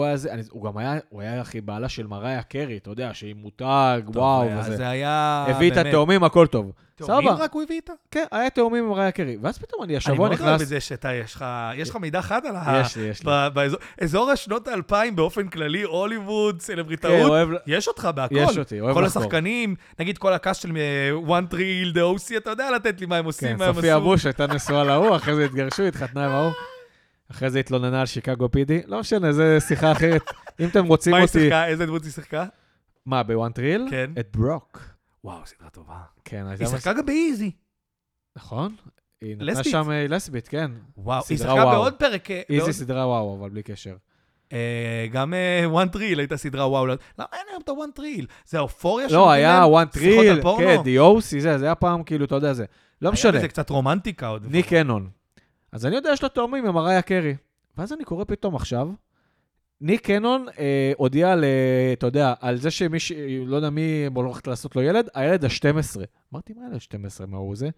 הוא היה הכי בעלה של מריה קרי, אתה יודע, שהיא מותג, וואו, וזה היה... הביא את התאומים, הכל טוב. תאומים רק הוא הביא איתה? כן, היה תאומים עם מריה קרי. ואז פתאום אני השבוע נכנס... אני מאוד אוהב את זה שאתה, יש לך מידע חד על ה... יש לי, יש לי. באזור השנות האלפיים, באופן כללי, הוליווד, סלבריטאות, יש אותך בהכל. יש אותי, אוהב לחקור. כל השחקנים, נגיד כל הקאסט של One Tree Hill, The O C, אתה יודע לתת לי מה הם עושים, מה הם עשו. כן, סופיה בוש הייתה נשואה להוא, אחרי זה התגרשו, התחתנה עם ההוא. אחרי זה התלוננה על שיקגו פידי. לא משנה, זו שיחה אחרת. אם אתם רוצים אותי... מה היא שיחקה? איזה דמות היא שיחקה? מה, ב-One Tree Hill? כן. את ברוק. וואו, סדרה טובה. כן. היא שיחקה גם באיזי. נכון. היא נתנה שם לסבית, כן. וואו, היא שיחקה בעוד פרק. איזי סדרה וואו, אבל בלי קשר. גם One Tree Hill הייתה סדרה וואו. למה אין היום את ה-One Tree Hill? זה האופוריה של... לא, היה One Tree Hill, כן, דיוסי, זה היה פעם כאילו, אתה יודע, זה. לא משנה. זה קצת רומנטיקה עוד. ניק קנון. אז אני יודע, יש לו תאומים עם מריה קרי. ואז אני קורא פתאום עכשיו, ניק קנון אה, הודיע, ל, אתה יודע, על זה שמי, ש... לא יודע מי הולכת לעשות לו ילד, הילד ה-שתים עשרה. אמרתי, מה הילד ה-שתים עשרה, מה הוא זה?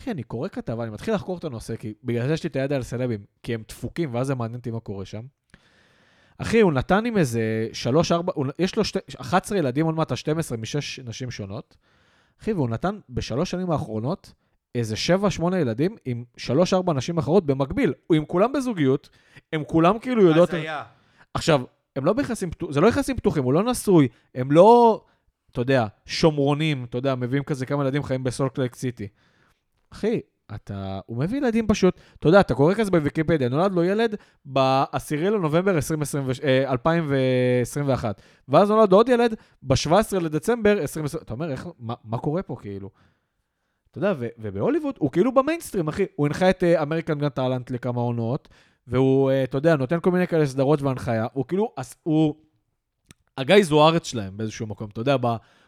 אחי, אני קורא כתבה, אני מתחיל לחקור את הנושא, כי בגלל זה יש לי את הידע על סלבים, כי הם דפוקים, ואז זה מעניין אותי מה קורה שם. אחי, הוא נתן עם איזה שלוש, ארבע, הוא... יש לו שתי... אחת עשרה ילדים עוד מעט ה-שתים עשרה משש נשים שונות. אחי, והוא נתן בשלוש שנים האחרונות, איזה שבע, שמונה ילדים עם שלוש, ארבע אנשים אחרות במקביל. עם כולם בזוגיות, הם כולם כאילו יודעות... אז היה. עכשיו, הם לא ביחסים פתוחים, זה לא יחסים פתוחים, הוא לא נשוי, הם לא, אתה יודע, שומרונים, אתה יודע, מביאים כזה כמה ילדים חיים בסולט לייק סיטי. אחי, אתה... הוא מביא ילדים פשוט, אתה יודע, אתה קורא כזה בוויקיפדיה, נולד לו ילד בעשירי לנובמבר אלפיים עשרים ואחת, ואז נולד עוד ילד ב-שבעה עשר לדצמבר אלפיים עשרים. אתה אומר, איך, מה, מה קורה פה כאילו? אתה יודע, ובהוליווד, הוא כאילו במיינסטרים, אחי. הוא הנחה את אמריקן גן טאלנט לכמה עונות, והוא, אתה יודע, נותן כל מיני כאלה סדרות והנחיה. הוא כאילו, הוא, הגיא זוארץ שלהם באיזשהו מקום, אתה יודע,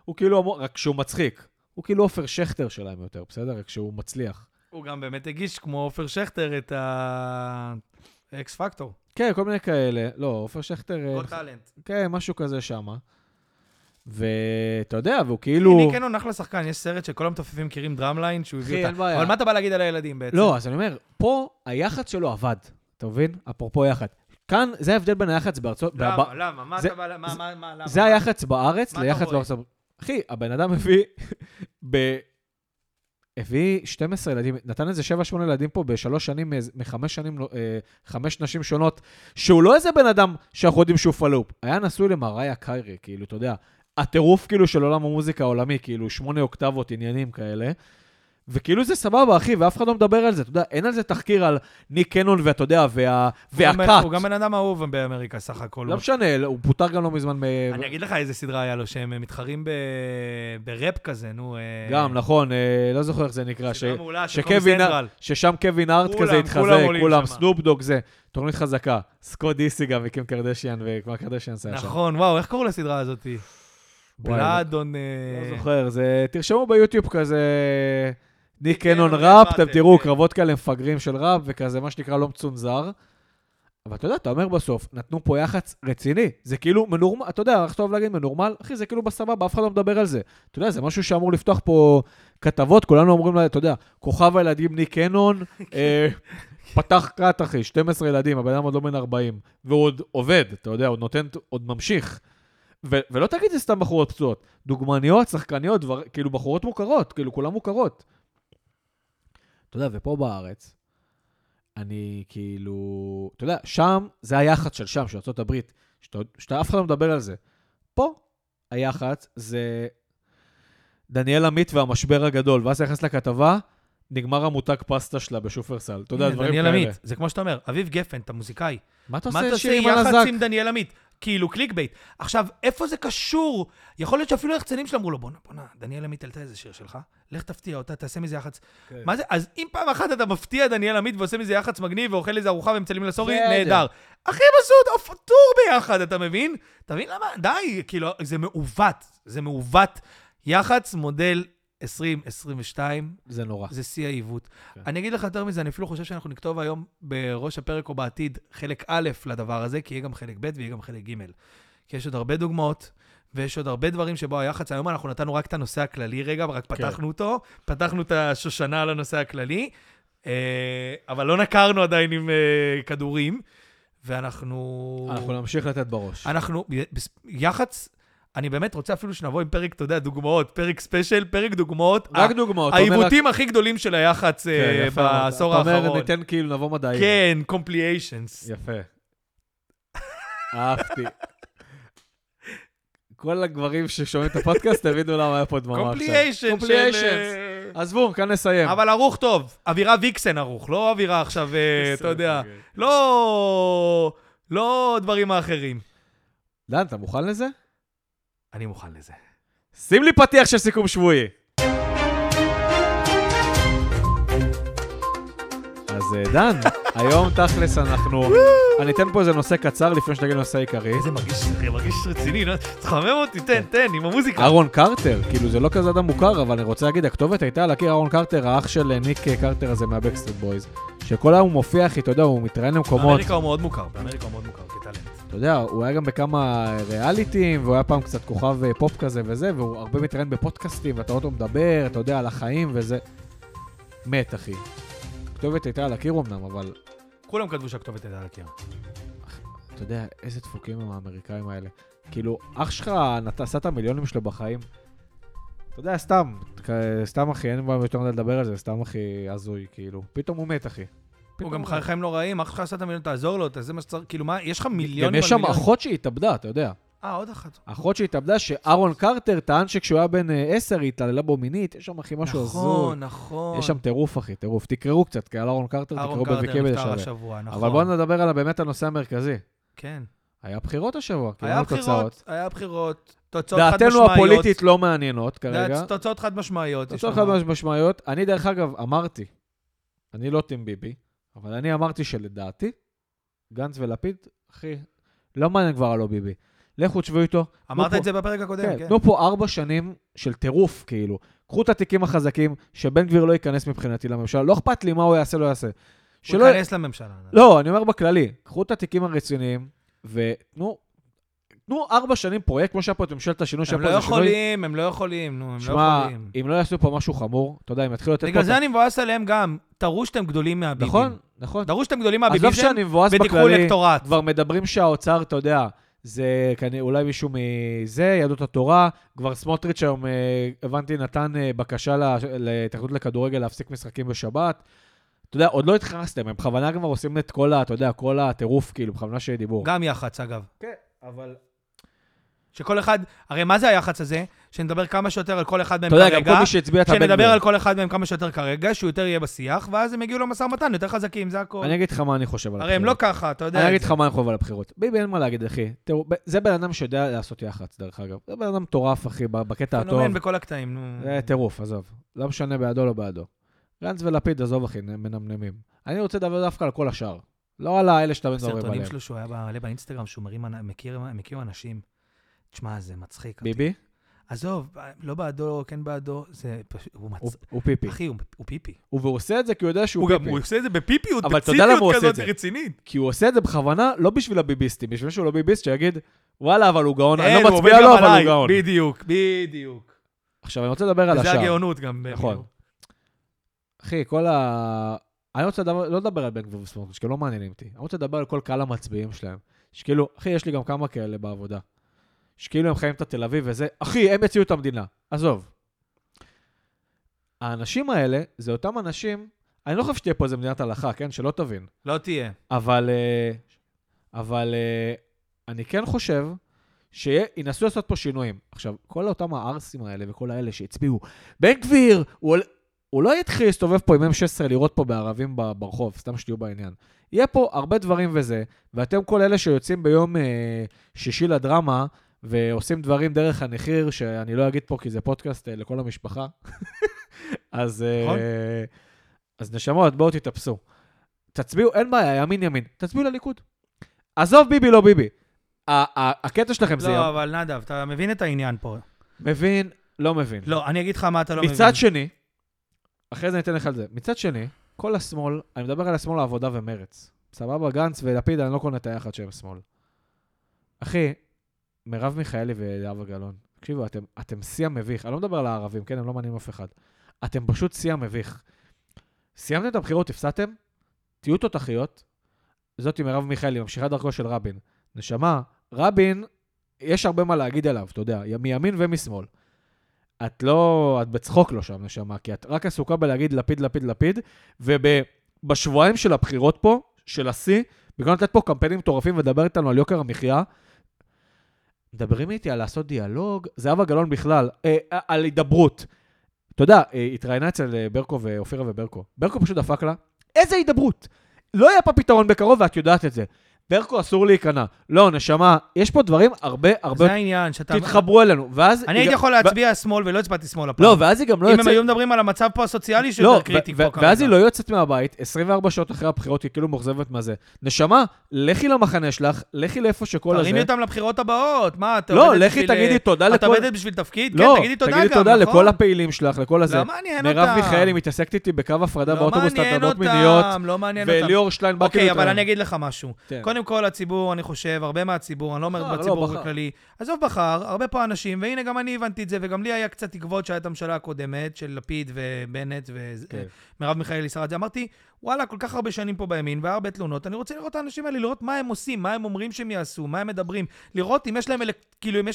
הוא כאילו, רק שהוא מצחיק. הוא כאילו עופר שכטר שלהם יותר, בסדר? רק שהוא מצליח. הוא גם באמת הגיש כמו עופר שכטר את ה-X Factor. כן, כל מיני כאלה. לא, עופר שכטר... גן טאלנט. כן, משהו כזה שמה. ואתה יודע, והוא כאילו... הנה, כן הונח לשחקן, יש סרט שכל המתופפים מכירים דרמליין, שהוא הביא אותה. אבל מה אתה בא להגיד על הילדים בעצם? לא, אז אני אומר, פה היחד שלו עבד, אתה מבין? אפרופו יחד. כאן, זה ההבדל בין היחד בארצות... למה, למה, מה אתה בא... מה, מה, למה? זה היחד בארץ ליחד בארצות... אחי, הבן אדם הביא... הביא שתים עשרה ילדים, נתן איזה שבע שמונה ילדים פה בשלוש שנים, מחמש שנים, חמש נשים שונות, שהוא לא איזה בן אדם שאנחנו יודעים שהוא פלופ. היה נשוי למריה קרי, כאילו, אתה יודע... הטירוף כאילו של עולם המוזיקה העולמי, כאילו שמונה אוקטבות עניינים כאלה, וכאילו זה סבבה אחי, ואף אחד לא מדבר על זה, אתה יודע, אין על זה תחקיר על ניק קנון ואתה יודע, והקאט. הוא גם בן אדם אהוב באמריקה סך הכל. לא משנה, הוא פותר גם לא מזמן. אני אגיד לך איזה סדרה היה לו, שהם מתחרים ברפ כזה, נו. גם, נכון, לא זוכר איך זה נקרא, ששם קווין הארט כזה התחזק, כולם, סנופ דוג זה. תוכנית חזקה, סקוט דיסי גם, וקים קרדשיאן, וכבר קרדשיאן סייע שם. נכון, וואו, איך קוראים לסדרה הזאת? בלאדון... לא זוכר, זה... תרשמו ביוטיוב כזה... ניק קנון ראפ, אתם תראו, קרבות כאלה מפגרים של ראפ, וכזה מה שנקרא לא מצונזר. אבל אתה יודע, אתה אומר בסוף, נתנו פה יחץ רציני. זה כאילו מנורמל, אתה יודע, איך טוב להגיד מנורמל? אחי, זה כאילו בסבבה, אף אחד לא מדבר על זה. אתה יודע, זה משהו שאמור לפתוח פה כתבות, כולנו אומרים לה, אתה יודע, כוכב הילדים ניק קנון, פתח קאט, אחי, שתים עשרה ילדים, הבן אדם עוד לא בן ארבעים, והוא עוד עובד, אתה יודע, עוד נותן, עוד ממשיך. ולא תגיד זה סתם בחורות פצועות, דוגמניות, שחקניות, דבר, כאילו בחורות מוכרות, כאילו כולם מוכרות. אתה יודע, ופה בארץ, אני כאילו, אתה יודע, שם, זה היחץ של שם, של ארצות הברית, שאתה, שאתה אף אחד לא מדבר על זה. פה, היחץ זה דניאל עמית והמשבר הגדול, ואז היחס לכתבה, נגמר המותג פסטה שלה בשופרסל. אתה יודע, דברים כאלה. דניאל עמית, זה כמו שאתה אומר, אביב גפן, אתה מוזיקאי. מה אתה עושה יחץ עם דניאל עמית? כאילו קליק בייט. עכשיו, איפה זה קשור? יכול להיות שאפילו היחצנים שלהם אמרו לו, בוא נע, דניאל עמית עלתה איזה שיר שלך, לך תפתיע אותה, תעשה מזה יחץ. מה זה? אז אם פעם אחת אתה מפתיע דניאל עמית ועושה מזה יחץ מגניב ואוכל איזה ארוחה ומצלמים לסורי, נהדר. אחי מסוד, טור ביחד, אתה מבין? תבין למה? די, כאילו, זה מעוות. זה מעוות. יחץ מודל עשרים עשרים ושתיים. זה נורא. זה שיא העיוות. אני אגיד לך יותר מזה, אני אפילו חושב שאנחנו נכתוב היום בראש הפרק או בעתיד חלק א' לדבר הזה, כי יהיה גם חלק ב' ויהיה גם חלק ג'. כי יש עוד הרבה דוגמאות, ויש עוד הרבה דברים שבו היחץ. היום אנחנו נתנו רק את הנושא הכללי רגע, ורק פתחנו אותו, פתחנו את השושנה על הנושא הכללי, אבל לא נקרנו עדיין עם כדורים, ואנחנו... אנחנו נמשיך לתת בראש. אנחנו, יחץ... אני באמת רוצה אפילו שנבוא עם פרק, אתה יודע, דוגמאות, פרק ספיישל, פרק דוגמאות. רק דוגמאות. העיוותים הכי גדולים של היחץ בעשור האחרון. אתה אומר, ניתן כאילו נבוא מדעי. כן, complications. יפה. אהבתי. כל הגברים ששומעים את הפודקאסט, תבינו למה היה פה דממה עכשיו. complications. אז בואו, כאן נסיים. אבל ערוך טוב. אווירה ויקסן ערוך, לא אווירה עכשיו, אתה יודע. לא דברים האחרים. דן, אתה מוכן לזה? אני מוכן לזה. שים לי פתיח של סיכום שבועי. אז דן, היום תכלס אנחנו... אני אתן פה איזה נושא קצר לפני שנגיד נושא עיקרי. איזה מרגיש, מרגיש רציני, תחמם אותי, תן, תן, עם המוזיקה. ארון קרטר, כאילו זה לא כזה אדם מוכר, אבל אני רוצה להגיד, הכתובת הייתה להכיר ארון קרטר, האח של ניק קרטר הזה מהבקסטריט בויז, שכל היום הוא מופיע, אתה יודע, הוא מתראיין למקומות. באמריקה הוא מאוד מוכר, באמריקה הוא מאוד מוכר, כטלנט. אתה יודע, הוא היה גם בכמה ריאליטים, והוא היה פעם קצת כוכב פופ כזה וזה, והוא הרבה מתראיין בפודקאסטים, ואתה עוד מדבר, אתה יודע, על החיים וזה. מת, אחי. הכתובת הייתה על הקיר אמנם, אבל... כולם כתבו שהכתובת הייתה על הקיר. אתה יודע, איזה דפוקים הם האמריקאים האלה. כאילו, אח שלך עשה את המיליונים שלו בחיים. אתה יודע, סתם, סתם אחי, אין בהם יותר מדי לדבר על זה, סתם אחי הזוי, כאילו. פתאום הוא מת, אחי. הוא גם חיים לא רעים, אך לך עשת מיליון, תעזור לו, תעזור מה שצריך, כאילו מה, יש לך מיליון... גם יש שם אחות שהתאבדה, אתה יודע. אה, עוד אחת. אחות שהתאבדה, שארון קרטר טען שכשהוא היה בן עשר, היא התעללה בו מינית, יש שם אחי משהו עזור. נכון, נכון. יש שם טירוף, אחי, טירוף. תקראו קצת, כי על ארון קרטר תקראו בוויקיפדיה שלו. ארון קרטר נפטר השבוע, נכון. אבל בואו נדבר על באמת הנושא המרכזי. כן. היה בחירות השבוע, היה בחירות, היה בחירות. דעתנו הפוליטית לא מעניינות כרגע. תוצאות חד משמעיות. תוצאות חד משמעיות. אני דרך אגב אמרתי, אני לא טים ביבי, אבל אני אמרתי שלדעתי, גנץ ולפיד, אחי, לא מעניין כבר הלא ביבי. לכו תשבו איתו. אמרת את זה בפרק הקודם, כן. תנו פה ארבע שנים של טירוף, כאילו. קחו את התיקים החזקים, שבן גביר לא ייכנס מבחינתי לממשלה. לא אכפת לי מה הוא יעשה, לא יעשה. הוא ייכנס לממשלה. לא, אני אומר בכללי. קחו את התיקים הרציניים, ותנו... נו, ארבע שנים פרויקט, כמו שהיה פה, אתם שאלת השינוי שהיה פה. הם לא יכולים, הם לא יכולים, נו, הם לא יכולים. אם לא יעשו פה משהו חמור, אתה יודע, אם יתחילו לתת פה... בגלל זה אני מבואס עליהם גם, תראו שאתם גדולים מהביבים. נכון, נכון. תראו שאתם גדולים מהביבים, אז לא שאני מבואס בכללי, כבר מדברים שהאוצר, אתה יודע, זה אולי מישהו מזה, יהדות התורה, כבר סמוטריץ' היום, הבנתי, נתן בקשה להתאחדות לכדורגל להפסיק משחקים בשבת. אתה יודע, עוד לא התחרסתם, הם בכוונה כבר עושים את כל, אתה יודע, כל הטירוף, כאילו, בכוונה שיהיה דיבור. גם יח"צ, אגב. כן, אבל... שכל אחד, הרי מה זה היח"צ הזה? שנדבר כמה שיותר על כל אחד מהם כרגע. אתה יודע, גם כל מי שהצביע את הבן גביר. שנדבר על כל אחד מהם כמה שיותר כרגע, שהוא יותר יהיה בשיח, ואז הם יגיעו למשא ומתן, יותר חזקים, זה הכל. אני אגיד לך מה אני חושב על הבחירות. הרי הם לא ככה, אתה יודע. אני אגיד לך מה אני חושב על הבחירות. ביבי, אין מה להגיד, אחי. תראו, זה בן אדם שיודע לעשות יח"צ, דרך אגב. זה בן אדם טורף, אחי, בקטע הטוב. פנומן בכל הקטעים, נו. זה טירוף, עזוב. לא משנה בעדו, לא בעדו. גנץ ולפיד, עזוב, אחי, מנמנמים. אני רוצה לדבר דווקא על כל השאר. לא על האלה שאתה מדברים עליהם. הסרטונים שלו שהוא היה בעלה באינסטגרם, שהוא מכיר אנשים. תשמע, זה מצחיק. ביבי? עזוב, לא בעדו, כן בעדו, זה... הוא פיפי. אחי, הוא פיפי. והוא עושה את זה כי הוא יודע שהוא פיפי. הוא עושה את זה בפיפיות, בציפיות כזאת רצינית. כי הוא עושה את זה בכוונה, לא בשביל הביביסטים, בשביל שהוא לא ביביסט, שיגיד, וואלה, אבל הוא גאון, אני לא מצביע לו, אבל הוא גאון. בדיוק, בדיוק. עכשיו, אני רוצה לדבר על השאר. זה הגאונות גם. נכון. אחי, כל ה... אני רוצה לא לדבר על בן גביר וסמוטריץ', כי לא מעניינים אותי. אני רוצה לדבר על כל קהל המצביעים שלהם. שכאילו, אחי, יש לי גם כמה כאלה בעבודה. שכאילו הם חיים את התל אביב וזה, אחי, הם יציאו את המדינה. עזוב. האנשים האלה, זה אותם אנשים, אני לא חושב שתהיה פה איזה מדינת הלכה, כן? שלא תבין. לא תהיה. אבל, אבל אני כן חושב שינסו לעשות פה שינויים. עכשיו, כל אותם הארסים האלה וכל האלה שהצביעו, בן גביר, הוא... הוא לא יתחיל להסתובב פה עם אם שש עשרה לראות פה בערבים ברחוב, סתם שתהיו בעניין. יהיה פה הרבה דברים וזה, ואתם כל אלה שיוצאים ביום אה, שישי לדרמה, ועושים דברים דרך הנחיר, שאני לא אגיד פה כי זה פודקאסט אה, לכל המשפחה. אז, אה, אז נשמות, בואו תתאפסו. תצביעו, אין בעיה, ימין ימין, תצביעו לליכוד. עזוב ביבי, לא ביבי. הקטע שלכם זה... לא, אבל נדב, אתה מבין את העניין פה. מבין, לא מבין. לא, אני אגיד לך מה אתה לא מבין. מצד שני, אחרי זה ניתן לך על זה. מצד שני, כל השמאל, אני מדבר על השמאל לעבודה ומרץ. סבבה, גנץ ולפיד, אני לא קונה את היחד שהם שמאל. אחי, מרב מיכאלי ודאבה גלון, תקשיבו, אתם, אתם שיא מביך. אני לא מדבר על הערבים, כן? הם לא מעניינים אף אחד. אתם פשוט שיא מביך. סיימתם את הבחירות, הפסעתם? תהיו תותחיות. זאת עם מרב מיכאלי, ממשיכה דרכו של רבין. נשמה, רבין, יש הרבה מה להגיד עליו, אתה יודע, מימין ומשמאל. את לא, את בצחוק לא שם, נשמה, כי את רק עסוקה בלהגיד לפיד, לפיד, לפיד, ובשבועיים של הבחירות פה, של ה-C, בגלל לתת פה קמפיינים טורפים ודבר איתנו על יוקר המחיה, מדברים איתי על לעשות דיאלוג, זהבה גלאון בכלל, אה, על הידברות. אתה יודע, התראיינה אצל ברקו ואופירה וברקו. ברקו פשוט דפק לה, איזה הידברות? לא היה פה פתרון בקרוב, ואת יודעת את זה. ברקו אסור להיכנע. לא, נשמה, יש פה דברים הרבה, הרבה... זה העניין, שאתה... תתחברו אלינו, ואז... אני הייתי יכול להצביע שמאל, ולא הצבעתי שמאל הפעם. לא, ואז היא גם לא יוצאת... אם הם היו מדברים על המצב פה הסוציאלי, שהוא יותר קריטי פה. ואז היא לא יוצאת מהבית, עשרים וארבע שעות אחרי הבחירות, היא כאילו מוחזבת מה זה. נשמה, לכי למחנה שלך, לכי לאיפה שכל הזה... תרימי אותם לבחירות הבאות, מה? לא, לכי תגידי תודה לכל... את עובדת בשביל תפקיד? כן, תגידי תודה גם. תגידי תודה לכל הפעילים שלך, לכל הזה. לא מעניין אותם. מרב מיכאלי מתעסקת איתי בקו הפרדה באוטובוס, תדמות מיניות, וליאור שליין בא כאילו... אוקיי, אבל אני אגיד לך משהו. קודם כל, הציבור, אני חושב, הרבה מהציבור, אני לא אומר בציבור בכללי, עזוב בחר, הרבה פה אנשים, והנה גם אני הבנתי את זה, וגם לי היה קצת תקוות שהייתה הממשלה הקודמת, של לפיד ובנט ומרב מיכאלי שרת זה, אמרתי, וואלה, כל כך הרבה שנים פה בימין, והרבה תלונות, אני רוצה לראות את האנשים האלה, לראות מה הם עושים, מה הם אומרים שהם יעשו, מה הם מדברים, לראות אם יש להם, כאילו, אם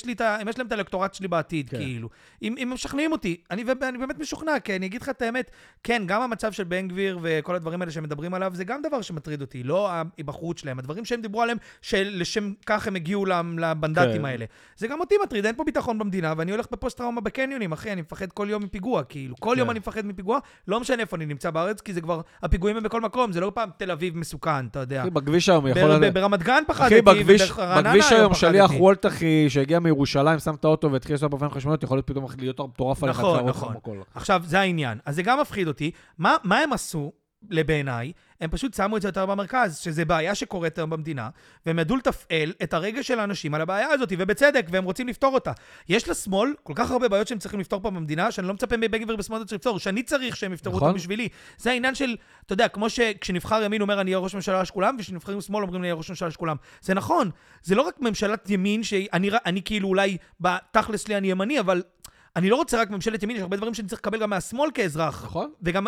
יש להם את האלקטורט שלי בעתיד, כאילו, אם הם משכנעים אותי, אני באמת משוכנע, כי אני אגיד לך את האמת, כן, גם המצב של בן גביר וכל הדברים האלה שמדברים עליו, זה גם דבר שמטריד אותי, לא הבחרות שלהם, הדברים שהם דיברו עליהם, שלשם כך הם הגיעו לבנדטים האלה. זה גם אותי מטריד, אין פה ביטחון במדינה, ואני הולך בפוסט-טראומה בקניונים, אחי, אני מפחד כל יום מפיגוע, כאילו, כל יום אני מפחד מפיגוע, לא משנה איפה אני נמצא בארץ, כי זה כבר, הפיגועים הם בכל מקום, זה לא פעם תל אביב מסוכן, אתה יודע. אחי, בכביש היום, יכול... ברמת גן פחדתי, בכביש היום שליח וולט, אחי, שהגיע מירושלים, שם את האוטו והתחיל לנסוע באופניים חשמליות, יכול להיות פתאום להיות מטורף על החצרות ומכל. עכשיו, זה העניין. אז זה גם מפחיד אותי. מה, מה הם עשו? לבעיניי, הם פשוט שמו את זה יותר במרכז, שזה בעיה שקורית יותר במדינה, והם ידעו לתפעל את הרגע של האנשים על הבעיה הזאת, ובצדק, והם רוצים לפתור אותה. יש לשמאל כל כך הרבה בעיות שהם צריכים לפתור פה במדינה, שאני לא מצפה מבן גביר בשמאל צריך לפתור, שאני צריך שהם יפתרו אותם בשבילי. זה העניין של, אתה יודע, כמו שכשנבחר ימין אומר אני אהיה ראש ממשלה שכולם, וכשנבחרים שמאל אומרים אני אהיה ראש ממשלה שכולם. זה נכון, זה לא רק ממשלת ימין שאני, אני כאילו אולי בתכלס שלי אני ימני, אבל אני לא רוצה רק ממשלת ימין, יש הרבה דברים שאני צריך לקבל גם מהשמאל כאזרח. נכון. וגם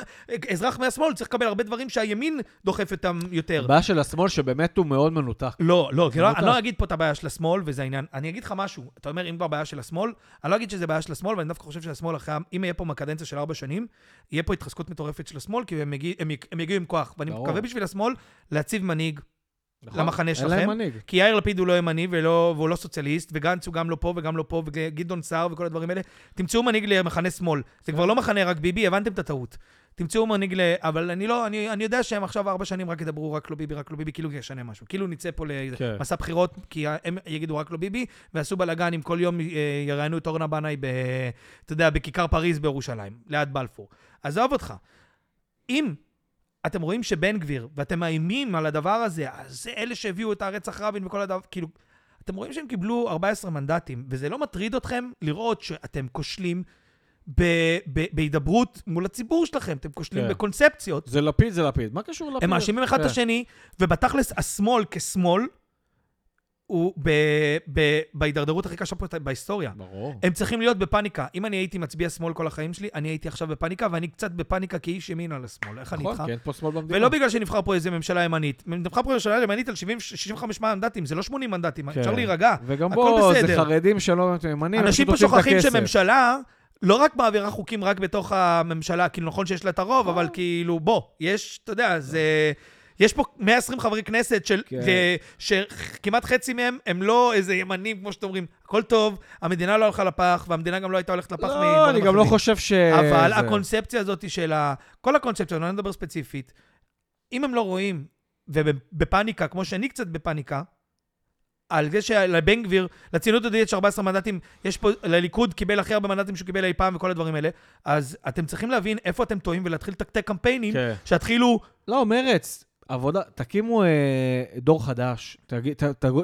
אזרח מהשמאל צריך לקבל הרבה דברים שהימין דוחף אותם יותר. הבעיה של השמאל שבאמת הוא מאוד מנותח. לא, לא, כי אני לא אגיד פה את הבעיה של השמאל, וזה העניין. אני אגיד לך משהו, אתה אומר, אם כבר בעיה של השמאל, אני לא אגיד שזה בעיה של השמאל, ואני דווקא חושב שהשמאל אחרי, אם יהיה פה מקדנציה של ארבע שנים, יהיה פה התחזקות מטורפת של השמאל, כי הם יגיעו עם כוח. ואני מקווה בשביל השמאל להציב מנהיג. למחנה שלכם, כי יאיר לפיד הוא לא ימני והוא לא סוציאליסט, וגנץ הוא גם לא פה וגם לא פה, וגדעון סער וכל הדברים האלה. תמצאו מנהיג למחנה שמאל, זה כבר לא מחנה רק ביבי, הבנתם את הטעות. תמצאו מנהיג, אבל אני לא, אני יודע שהם עכשיו ארבע שנים רק ידברו רק לא ביבי, רק לא ביבי, כאילו ישנה משהו, כאילו נצא פה למסע בחירות, כי הם יגידו רק לא ביבי, ועשו בלגן אם כל יום יראיינו את אורנה בנאי, אתה יודע, בכיכר פריז בירושלים, ליד בלפור. עזוב אותך. אם אתם רואים שבן גביר, ואתם מאיימים על הדבר הזה, אז זה אלה שהביאו את הרצח רבין וכל הדבר, כאילו, אתם רואים שהם קיבלו ארבעה עשר מנדטים, וזה לא מטריד אתכם לראות שאתם כושלים ב- ב- בהידברות מול הציבור שלכם, אתם כושלים כן. בקונספציות. זה לפיד, זה לפיד. מה קשור לפיד? הם מאשימים אחד את כן. השני, ובתכלס השמאל כשמאל, הוא בהידרדרות הכי קשה פה בהיסטוריה. ברור. הם צריכים להיות בפאניקה. אם אני הייתי מצביע שמאל כל החיים שלי, אני הייתי עכשיו בפאניקה, ואני קצת בפאניקה כאיש ימין על השמאל. איך אני איתך? כן, פה שמאל במדינה. ולא בגלל שנבחר פה איזה ממשלה ימנית. נבחר פה ממשלה ימנית על שישים וחמישה מנדטים, זה לא שמונים מנדטים, אפשר להירגע. וגם בו, זה חרדים שלא ימנים. אנשים פה שוכחים שממשלה לא רק מעבירה חוקים רק בתוך הממשלה, כאילו נכון שיש לה את הרוב, אבל כאילו בוא, יש, אתה יודע, זה יש פה מאה ועשרים חברי כנסת של שכמעט חצי מהם הם לא איזה ימנים כמו שאתם אומרים, הכל טוב, המדינה לא הלכה לפח, והמדינה גם לא הייתה הולכת לפח. לא, אני גם לא חושב ש... אבל הקונספציה הזאת של כל הקונספציה, אני לא מדבר ספציפית, אם הם לא רואים, ובפניקה, כמו שאני קצת בפניקה, על זה שלבן גביר, לציונות הדתית יש ארבעה עשר מנדטים, יש פה, לליכוד קיבל הכי הרבה מנדטים שהוא קיבל אי פעם וכל הדברים האלה, אז אתם צריכים להבין איפה אתם טועים ולהתחיל לתקתק קמפיינים, שהתחילו... לא, מרץ, עבודה, תקימו דור חדש,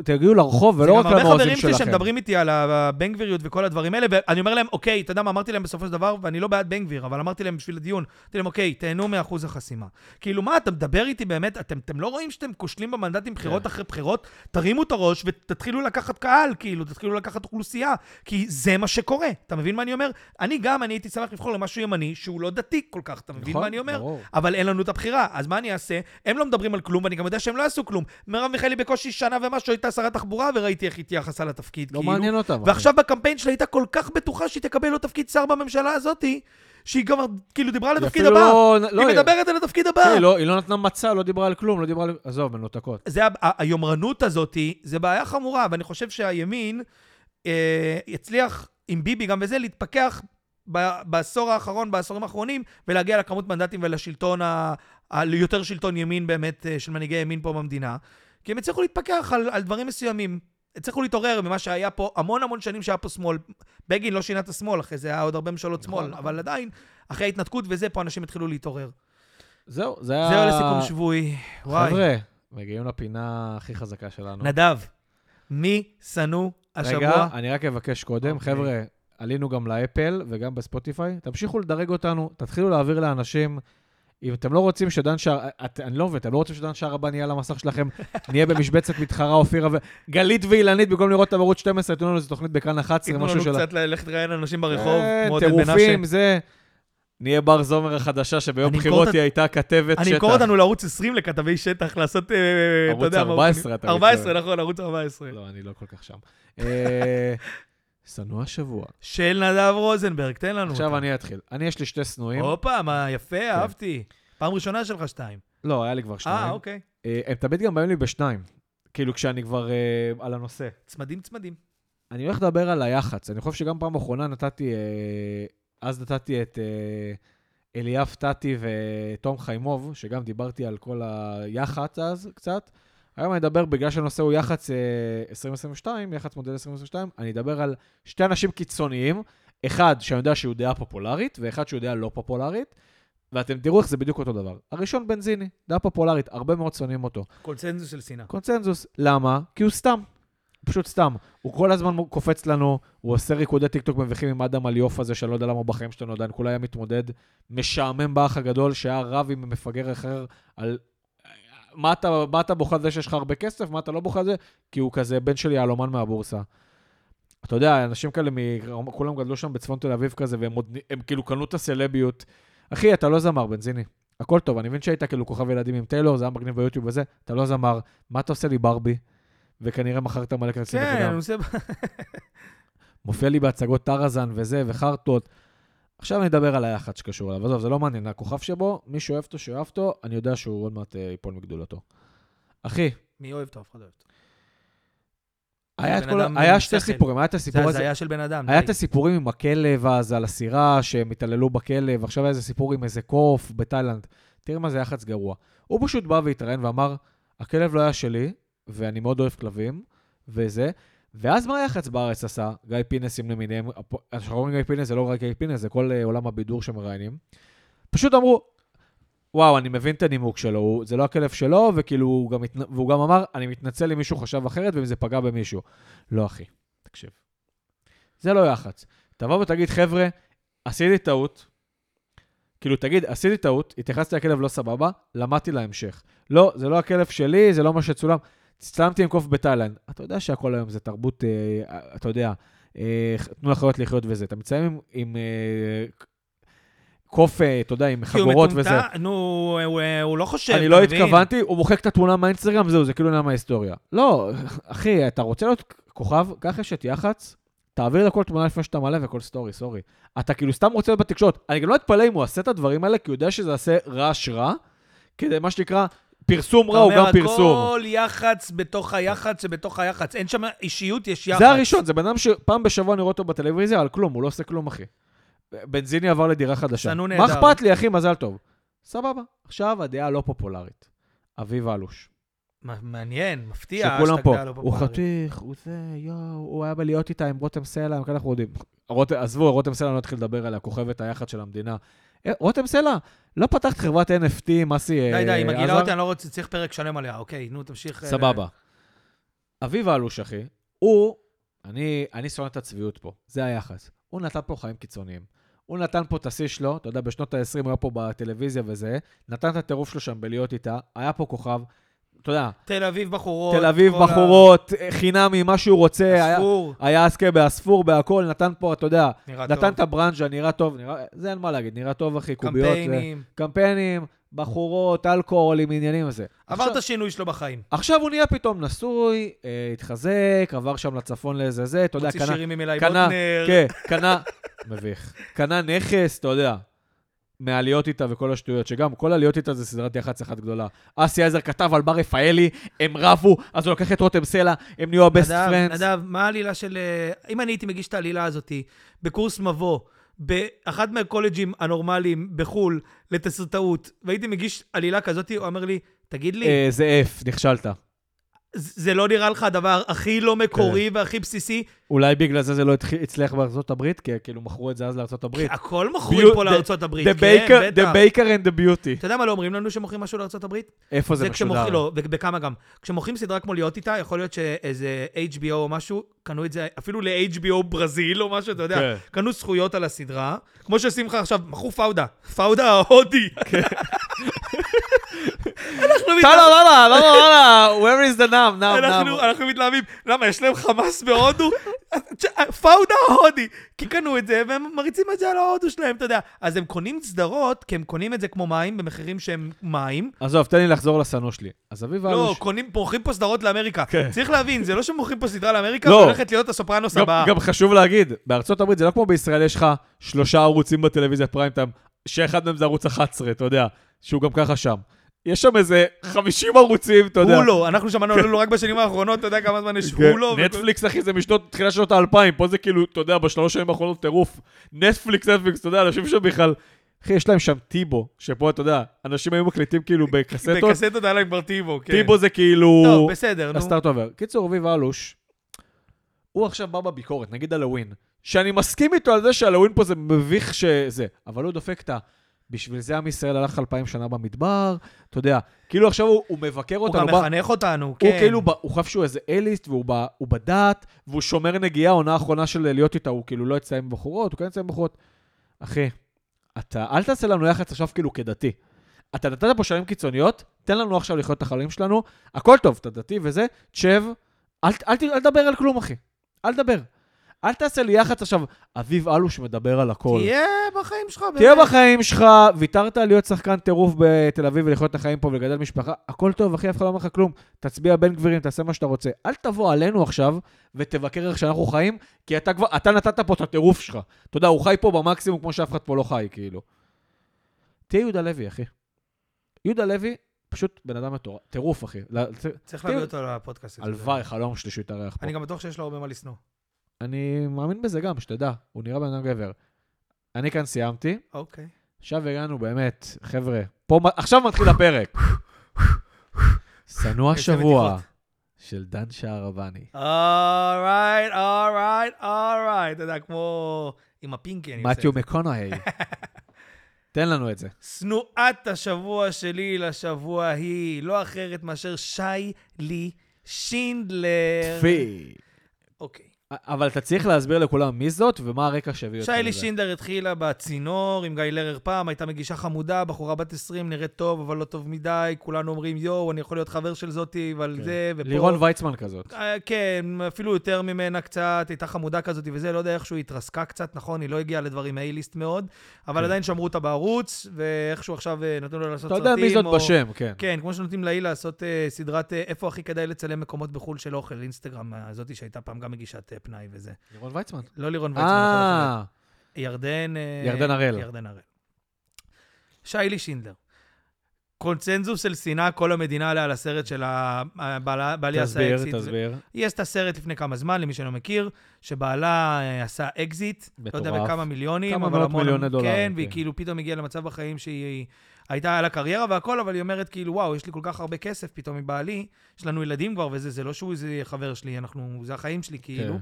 תגיעו לרחוב ולא רק למאוזים שלכם. זה גם הרבה חברים שלי שמדברים איתי על הבן גביריות וכל הדברים האלה, ואני אומר להם, אוקיי, אתה יודע מה, אמרתי להם בסופו של דבר, ואני לא בעד בן גביר, אבל אמרתי להם בשביל הדיון, אמרתי להם, אוקיי, תהנו מאחוז החסימה. כאילו מה, אתה מדבר איתי באמת, אתם לא רואים שאתם כושלים במנדטים בחירות אחרי בחירות, תרימו את הראש ותתחילו לקחת קהל, כאילו, תתחילו לקחת אוכלוסייה, כי זה מה שקורה. אתה מבין מה אני אומר? אני גם, אני הייתי שמח לבחור למשהו ימני, שהוא לא דתי כל כך, אתה מבין מה אני אומר? אבל אין לנו את הבחירה. אז מה אני אעשה? הם לא מדברים על כלום, ואני גם יודע שהם לא עשו כלום. מרב מיכאלי בקושי שנה ומשהו הייתה שרת תחבורה, וראיתי איך היא תייחסה לתפקיד, לא כאילו. מעניין אותה. ועכשיו בקמפיין שלה הייתה כל כך בטוחה שהיא תקבל לו תפקיד שר בממשלה הזאת, שהיא גם כאילו דיברה על התפקיד הבא. לא, היא לא, מדברת היא... על התפקיד הבא. כן, לא, היא לא נתנה מצע, לא דיברה על כלום, לא דיברה על... עזוב, מנותקות. זה, היומרנות הזאת, זה בעיה חמורה, ואני חושב שהימין אה, יצליח עם ביבי גם בזה להתפקח בעשור האחרון, בעשורים האחרונים, ולהגיע לכמות מנדטים ולשלטון ה... ליותר שלטון ימין באמת, של מנהיגי ימין פה במדינה, כי הם הצליחו להתפקח על, על דברים מסוימים, הצליחו להתעורר ממה שהיה פה המון המון שנים שהיה פה שמאל, בגין לא שינה את השמאל, אחרי זה היה עוד הרבה משלות שמאל, אבל עדיין, אחרי ההתנתקות וזה, פה אנשים התחילו להתעורר. זהו, זה היה... זהו לסיכום שבועי. חבר'ה, מגיעים לפינה הכי חזקה שלנו. נדב, מי שנו השבוע? רגע, אני רק אבקש קודם, חבר'ה, עלינו גם לאפל וגם בספוטיפיי, תמשיכו לדרג אותנו, תתחילו להעביר לאנשים, אם אתם לא רוצים שדן שער, את, אני לא עובד, אתם לא רוצים שדן שער הבא נהיה על המסך שלכם, נהיה במשבצת מתחרה, אופירה, גלית ואילנית, במקום לראות את ערוץ שתים עשרה, תנו לנו איזו תוכנית בכאן אחת עשרה, תנו לנו קצת ללכת לראיין אנשים ברחוב, תירופים, זה... נהיה בר זומר החדשה, שביום בחירות היא הייתה כתבת שטח. אני קורא אותנו לערוץ עשרים לכתבי שטח, לעשות... ערוץ ארבע עשרה. ארבע עשרה, נכון, ערוץ ארבע עשרה. לא, אני לא כל כך שם. סנוע שבוע. של נדב רוזנברג, תן לנו. עכשיו אותם. אני אתחיל. אני יש לי שתי סנועים. אופה, מה יפה, כן. אהבתי. פעם ראשונה שלך שתיים. לא, היה לי כבר שניים. אה, אוקיי. אה, הם תמיד גם באים לי בשניים. כאילו כשאני כבר אה, על הנושא. צמדים, צמדים. אני הולך לדבר על היחץ. אני חושב שגם פעם אחרונה נתתי, אה, אז נתתי את אה, אליאב טאטי ותום חיימוב, שגם דיברתי על כל היחץ אז קצת. היום אני אדבר, בגלל שהנושא הוא יחץ עשרים עשרים ושתיים, יחץ מודל עשרים עשרים ושתיים, אני אדבר על שתי אנשים קיצוניים, אחד שאני יודע שהוא דעה פופולרית, ואחד שהוא דעה לא פופולרית, ואתם תראו איך זה בדיוק אותו דבר. הראשון בנזיני, דעה פופולרית, הרבה מאוד שונאים אותו. קונצנזוס של סינא. קונצנזוס, למה? כי הוא סתם, פשוט סתם. הוא כל הזמן קופץ לנו, הוא עושה ריקודי טיקטוק מביכים עם אדם על יוף הזה, שאני לא יודע למה בחיים שלנו עדיין, כולה היה מתמודד, משעמם באח הגדול, שהיה רב עם מפגר אחר על מה אתה, מה אתה בוחד זה שיש לך הרבה כסף, מה אתה לא בוחד זה, כי הוא כזה בן שלי הלומן מהבורסה. אתה יודע, אנשים כאלה, כולם גדלו שם בצפון תל אביב כזה, והם עוד, הם כאילו קנו את הסלביות. אחי, אתה לא זמר, בנזיני. הכל טוב, אני מבין שהיית כאילו כוכב ילדים עם טיילור, זה היה מגניב ביוטיוב וזה, אתה לא זמר, מה אתה עושה לי ברבי? וכנראה מחר אתה מלא כרטיסים בחינם. כן, הוא עושה... מופיע לי בהצגות טרזן וזה וחרטות. עכשיו אני אדבר על היחד שקשור עליו, עזוב, זה לא מעניין, הכוכב שבו, מי שאוהב אותו, שאוהב אותו, אני יודע שהוא עוד מעט ייפול מגדולתו. אחי. מי אוהב אותו, אף אחד אוהב אותו. היה שתי סיפורים, היה את הסיפור הזה. זה הזיה של בן אדם. היה את הסיפורים עם הכלב אז, על הסירה, שהם התעללו בכלב, עכשיו היה איזה סיפור עם איזה קוף בתאילנד. תראה מה זה יחד גרוע. הוא פשוט בא והתראיין ואמר, הכלב לא היה שלי, ואני מאוד אוהב כלבים, וזה... ואז מה היחץ בארץ עשה? גיא פינס עם למיניהם, השחרורים גיא פינס זה לא רק גיא פינס, זה כל עולם הבידור שמראיינים. פשוט אמרו, וואו, אני מבין את הנימוק שלו, זה לא הכלב שלו, וכאילו הוא גם, והוא גם אמר, אני מתנצל אם מישהו חשב אחרת, ואם זה פגע במישהו. לא אחי, תקשיב. זה לא יחץ. תבוא ותגיד, חבר'ה, עשיתי טעות, כאילו תגיד, עשיתי טעות, התייחסתי לכלב לא סבבה, למדתי להמשך. לא, זה לא הכלב שלי, זה לא מה שצולם. צלמתי עם קוף בתאילנד, אתה יודע שהכל היום זה תרבות, אתה יודע, תנו לחיות לחיות וזה, אתה מצלם עם קוף, אתה יודע, עם חגורות וזה. נו, הוא לא חושב. אני לא התכוונתי, הוא מוחק את התמונה מהאינסטגרם, זהו, זה כאילו נעמה היסטוריה. לא, אחי, אתה רוצה להיות כוכב, ככה שתייחץ, תעביר לכל תמונה לפני שאתה מלא וכל סטורי, סורי. אתה כאילו סתם רוצה להיות בתקשורת, אני גם לא אתפלא אם הוא עשה את הדברים האלה, כי הוא יודע שזה עשה רעש רע, כדי מה שנקרא... פרסום רע הוא גם פרסום. אתה אומר, הכל יחץ בתוך היחץ שבתוך היחץ. אין שם אישיות, יש יחץ. זה הראשון, זה בן אדם שפעם בשבוע נראה אותו בטלוויזיה על כלום, הוא לא עושה כלום, אחי. בנזיני עבר לדירה חדשה. מה אכפת לי, אחי? מזל טוב. סבבה. עכשיו הדעה לא פופולרית. אביב אלוש. מעניין, מפתיע. שכולם פה. הוא חתיך, הוא זה, יואו, הוא היה בלהיות איתה עם רותם סלע, כאן אנחנו יודעים. עזבו, רותם סלע לא התחיל לדבר עליה, כוכבת היחד של המדינה. רותם סלע, לא פתחת חברת אן אף טי, מסי... די, די, מגילה אותי, אני לא רוצה, צריך פרק שלם עליה, אוקיי, נו, תמשיך... סבבה. אביב אלוש, אחי, הוא, אני שונא את הצביעות פה, זה היחס. הוא נתן פה חיים קיצוניים. הוא נתן פה תסיס שלו, אתה יודע, בשנות ה-עשרים הוא היה פה בטלוויזיה וזה, נתן את הטירוף שלו שם בלהיות איתה, היה פה כוכב, אתה יודע... תל אביב בחורות. תל אביב בחורות, חינמי, מה שהוא רוצה. אספור. היה עסקה באספור, בהכל, נתן פה, אתה יודע, נתן את הברנג'ה, נראה טוב, זה אין מה להגיד, נראה טוב, אחי, קוביות. קמפיינים. קמפיינים, בחורות, אלכוהול, עם עניינים וזה. עבר את השינוי שלו בחיים. עכשיו הוא נהיה פתאום נשוי, התחזק, עבר שם לצפון לאיזה זה, אתה יודע, קנה... מוציא שירים עם אליי בוטנר. כן, קנה... מביך. קנה נכס, אתה יודע. מהעליות איתה וכל השטויות, שגם כל העליות איתה זה סדרת יחץ אחת גדולה. אסי עזר כתב על בר רפאלי, הם רבו, אז הוא לקח את רותם סלע, הם נהיו הבסט פרנדס. נדב, מה העלילה של... אם אני הייתי מגיש את העלילה הזאת, בקורס מבוא, באחד מהקולג'ים הנורמליים בחול, לתסרטאות, והייתי מגיש עלילה כזאת, הוא אמר לי, תגיד לי... זה F, נכשלת. זה לא נראה לך הדבר הכי לא מקורי והכי בסיסי. אולי בגלל זה זה לא הצליח בארצות הברית, כי כאילו מכרו את זה אז לארצות הברית. הכל מכרו פה לארצות הברית. The baker and the beauty. אתה יודע מה לא אומרים לנו שמוכרים משהו לארצות הברית? איפה זה משודע? לא, ובכמה גם. כשמוכרים סדרה כמו להיות איתה, יכול להיות שאיזה אייץ' בי או או משהו, קנו את זה אפילו ל-אייץ' בי או ברזיל או משהו, אתה יודע, קנו זכויות על הסדרה. כמו שעושים לך עכשיו, מכרו פאודה. פאודה ההודי. לא, לא, לא, לא, where is the name? אנחנו מתלהבים, למה יש להם חמאס בהודו? פאודה ההודי, כי קנו את זה והם מריצים את זה על ההודו שלהם, אתה יודע, אז הם קונים סדרות, כי הם קונים את זה כמו מים, במחירים שהם מים. עזוב, תן לי לחזור לסנו שלי. אז אביב אלוש... לא, קונים, פורחים פה סדרות לאמריקה. צריך להבין, זה לא שמורחים פה סדרה לאמריקה, הולכת להיות הסופרנוס הבאה. גם חשוב להגיד, בארצות הברית זה לא כמו בישראל, יש לך שלושה ערוצים בטלוויזיה פריים טיים, שאחד מהם זה ערוץ אחת עשרה, אתה יודע, שהוא גם ככה שם. יש שם איזה חמישים ערוצים, אתה יודע. הולו, אנחנו שמענו הולו רק בשנים האחרונות, אתה יודע כמה זמן יש הולו. נטפליקס, אחי, זה משנות, תחילה שנות ה-אלפיים, פה זה כאילו, אתה יודע, בשלוש שנים האחרונות טירוף. נטפליקס, נטפליקס, אתה יודע, אנשים שם בכלל, אחי, יש להם שם טיבו, שפה, אתה יודע, אנשים היו מקליטים כאילו בקסטות. בקסטות היה להם כבר טיבו, כן. טיבו זה כאילו... טוב, בסדר, נו. הסטארט עובר. קיצור, אביב אלוש, הוא עכשיו בא בביקורת, נגיד הלווין, שאני מסכים איתו על זה שהלווין פה זה מביך שזה, אבל הוא דופק את ה... בשביל זה עם ישראל הלך אלפיים שנה במדבר, אתה יודע, כאילו עכשיו הוא, הוא מבקר אותנו. הוא גם מחנך אותנו, כן. הוא כאילו, הוא חף שהוא איזה אליסט, והוא בא, הוא בדת, והוא שומר נגיעה, העונה האחרונה של להיות איתה, הוא כאילו לא יצא עם בחורות, הוא כן יצא עם בחורות. אחי, אתה, אל תעשה לנו יחד עכשיו כאילו כדתי. אתה נתת פה שנים קיצוניות, תן לנו עכשיו לחיות את החיים שלנו, הכל טוב, אתה דתי וזה, תשב, אל, אל, אל, אל דבר על כלום, אחי. אל דבר. אל תעשה לי יחץ עכשיו, אביב אלוש מדבר על הכל. תהיה בחיים שלך. תהיה בחיים שלך, ויתרת להיות שחקן טירוף בתל אביב ולחיות את החיים פה ולגדל משפחה. הכל טוב, אחי, אף אחד לא אומר לך כלום. תצביע בין גבירים, תעשה מה שאתה רוצה. אל תבוא עלינו עכשיו ותבקר איך שאנחנו חיים, כי אתה כבר, אתה נתת פה את הטירוף שלך. אתה יודע, הוא חי פה במקסימום כמו שאף אחד פה לא חי, כאילו. תהיה יהודה לוי, אחי. יהודה לוי, פשוט בן אדם טירוף, אחי. צריך להביא אותו לפודקאסט. הלוואי, חלום שלי שהוא יתארח פה. אני גם בטוח שיש לו הרבה מה לשנוא. אני מאמין בזה גם, שתדע, הוא נראה בן אדם גבר. אני כאן סיימתי. אוקיי. עכשיו הגענו באמת, חבר'ה, פה, עכשיו מתחיל הפרק. סנו השבוע של דן שערבני. אורייט, אורייט, אורייט. אתה יודע, כמו עם הפינקי אני עושה. מתיו מקונאי. תן לנו את זה. סנועת השבוע שלי לשבוע היא לא אחרת מאשר שי לי שינדלר. תפי. אוקיי. אבל אתה צריך להסביר לכולם מי זאת ומה הרקע שהביא אותה. שיילי שינדלר התחילה בצינור עם גיא לרר פעם, הייתה מגישה חמודה, בחורה בת עשרים, נראית טוב, אבל לא טוב מדי, כולנו אומרים, יואו, אני יכול להיות חבר של זאתי, אבל זה, ופה... לירון ויצמן כזאת. כן, אפילו יותר ממנה קצת, הייתה חמודה כזאת, וזה, לא יודע איך שהוא התרסקה קצת, נכון, היא לא הגיעה לדברים איי-ליסט מאוד, אבל עדיין שמרו אותה בערוץ, ואיכשהו עכשיו נתנו לה לעשות סרטים, אתה יודע מי זאת בשם, כן. כן, כמו שנותנים לה לעשות סדרת איפה הכי כדאי לצלם מקומות בחול של אוכל, אינסטגרם, הזאת שהייתה פעם גם מגישת פנאי וזה. לירון ויצמן. לא לירון ויצמן. אה. ירדן... ירדן הראל. ירדן הראל. שיילי שינדלר. קונצנזוס של שנאה כל המדינה עליה על הסרט של הבעלי עשה אקזיט. תסביר, תסביר. יש את הסרט לפני כמה זמן, למי שלא מכיר, שבעלה עשה אקזיט, לא יודע בכמה מיליונים. כמה מאות מיליוני דולר. כן, והיא כאילו פתאום הגיעה למצב בחיים שהיא הייתה על הקריירה והכל, אבל היא אומרת כאילו, וואו, יש לי כל כך הרבה כסף פתאום מבעלי, יש לנו ילדים כבר וזה, זה לא שהוא איזה חבר שלי, אנחנו, זה החיים שלי כאילו.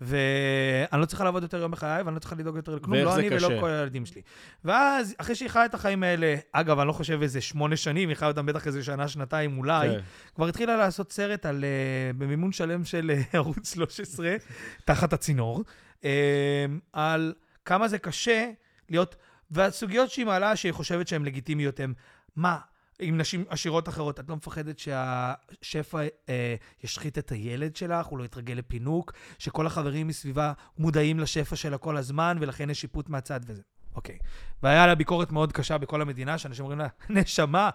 ואני לא צריכה לעבוד יותר יום בחיי, ואני לא צריכה לדאוג יותר לכלום, לא אני ולא כל הילדים שלי. ואז, אחרי שהיא חיה את החיים האלה, אגב, אני לא חושב איזה שמונה שנים, היא חיה אותם בטח איזה שנה, שנתיים אולי, כבר התחילה לעשות סרט על, במימון שלם של ערוץ שלוש עשרה, תחת הצינור, על כמה זה קשה להיות, והסוגיות שהיא מעלה, שהיא חושבת שהן לגיטימיות, הן מה? עם נשים עשירות אחרות, את לא מפחדת שהשפע אה, ישחית את הילד שלך, הוא לא יתרגל לפינוק, שכל החברים מסביבה מודעים לשפע שלה כל הזמן, ולכן יש שיפוט מהצד וזה. אוקיי. והיה לה ביקורת מאוד קשה בכל המדינה, שאנשים אומרים לה, נשמה,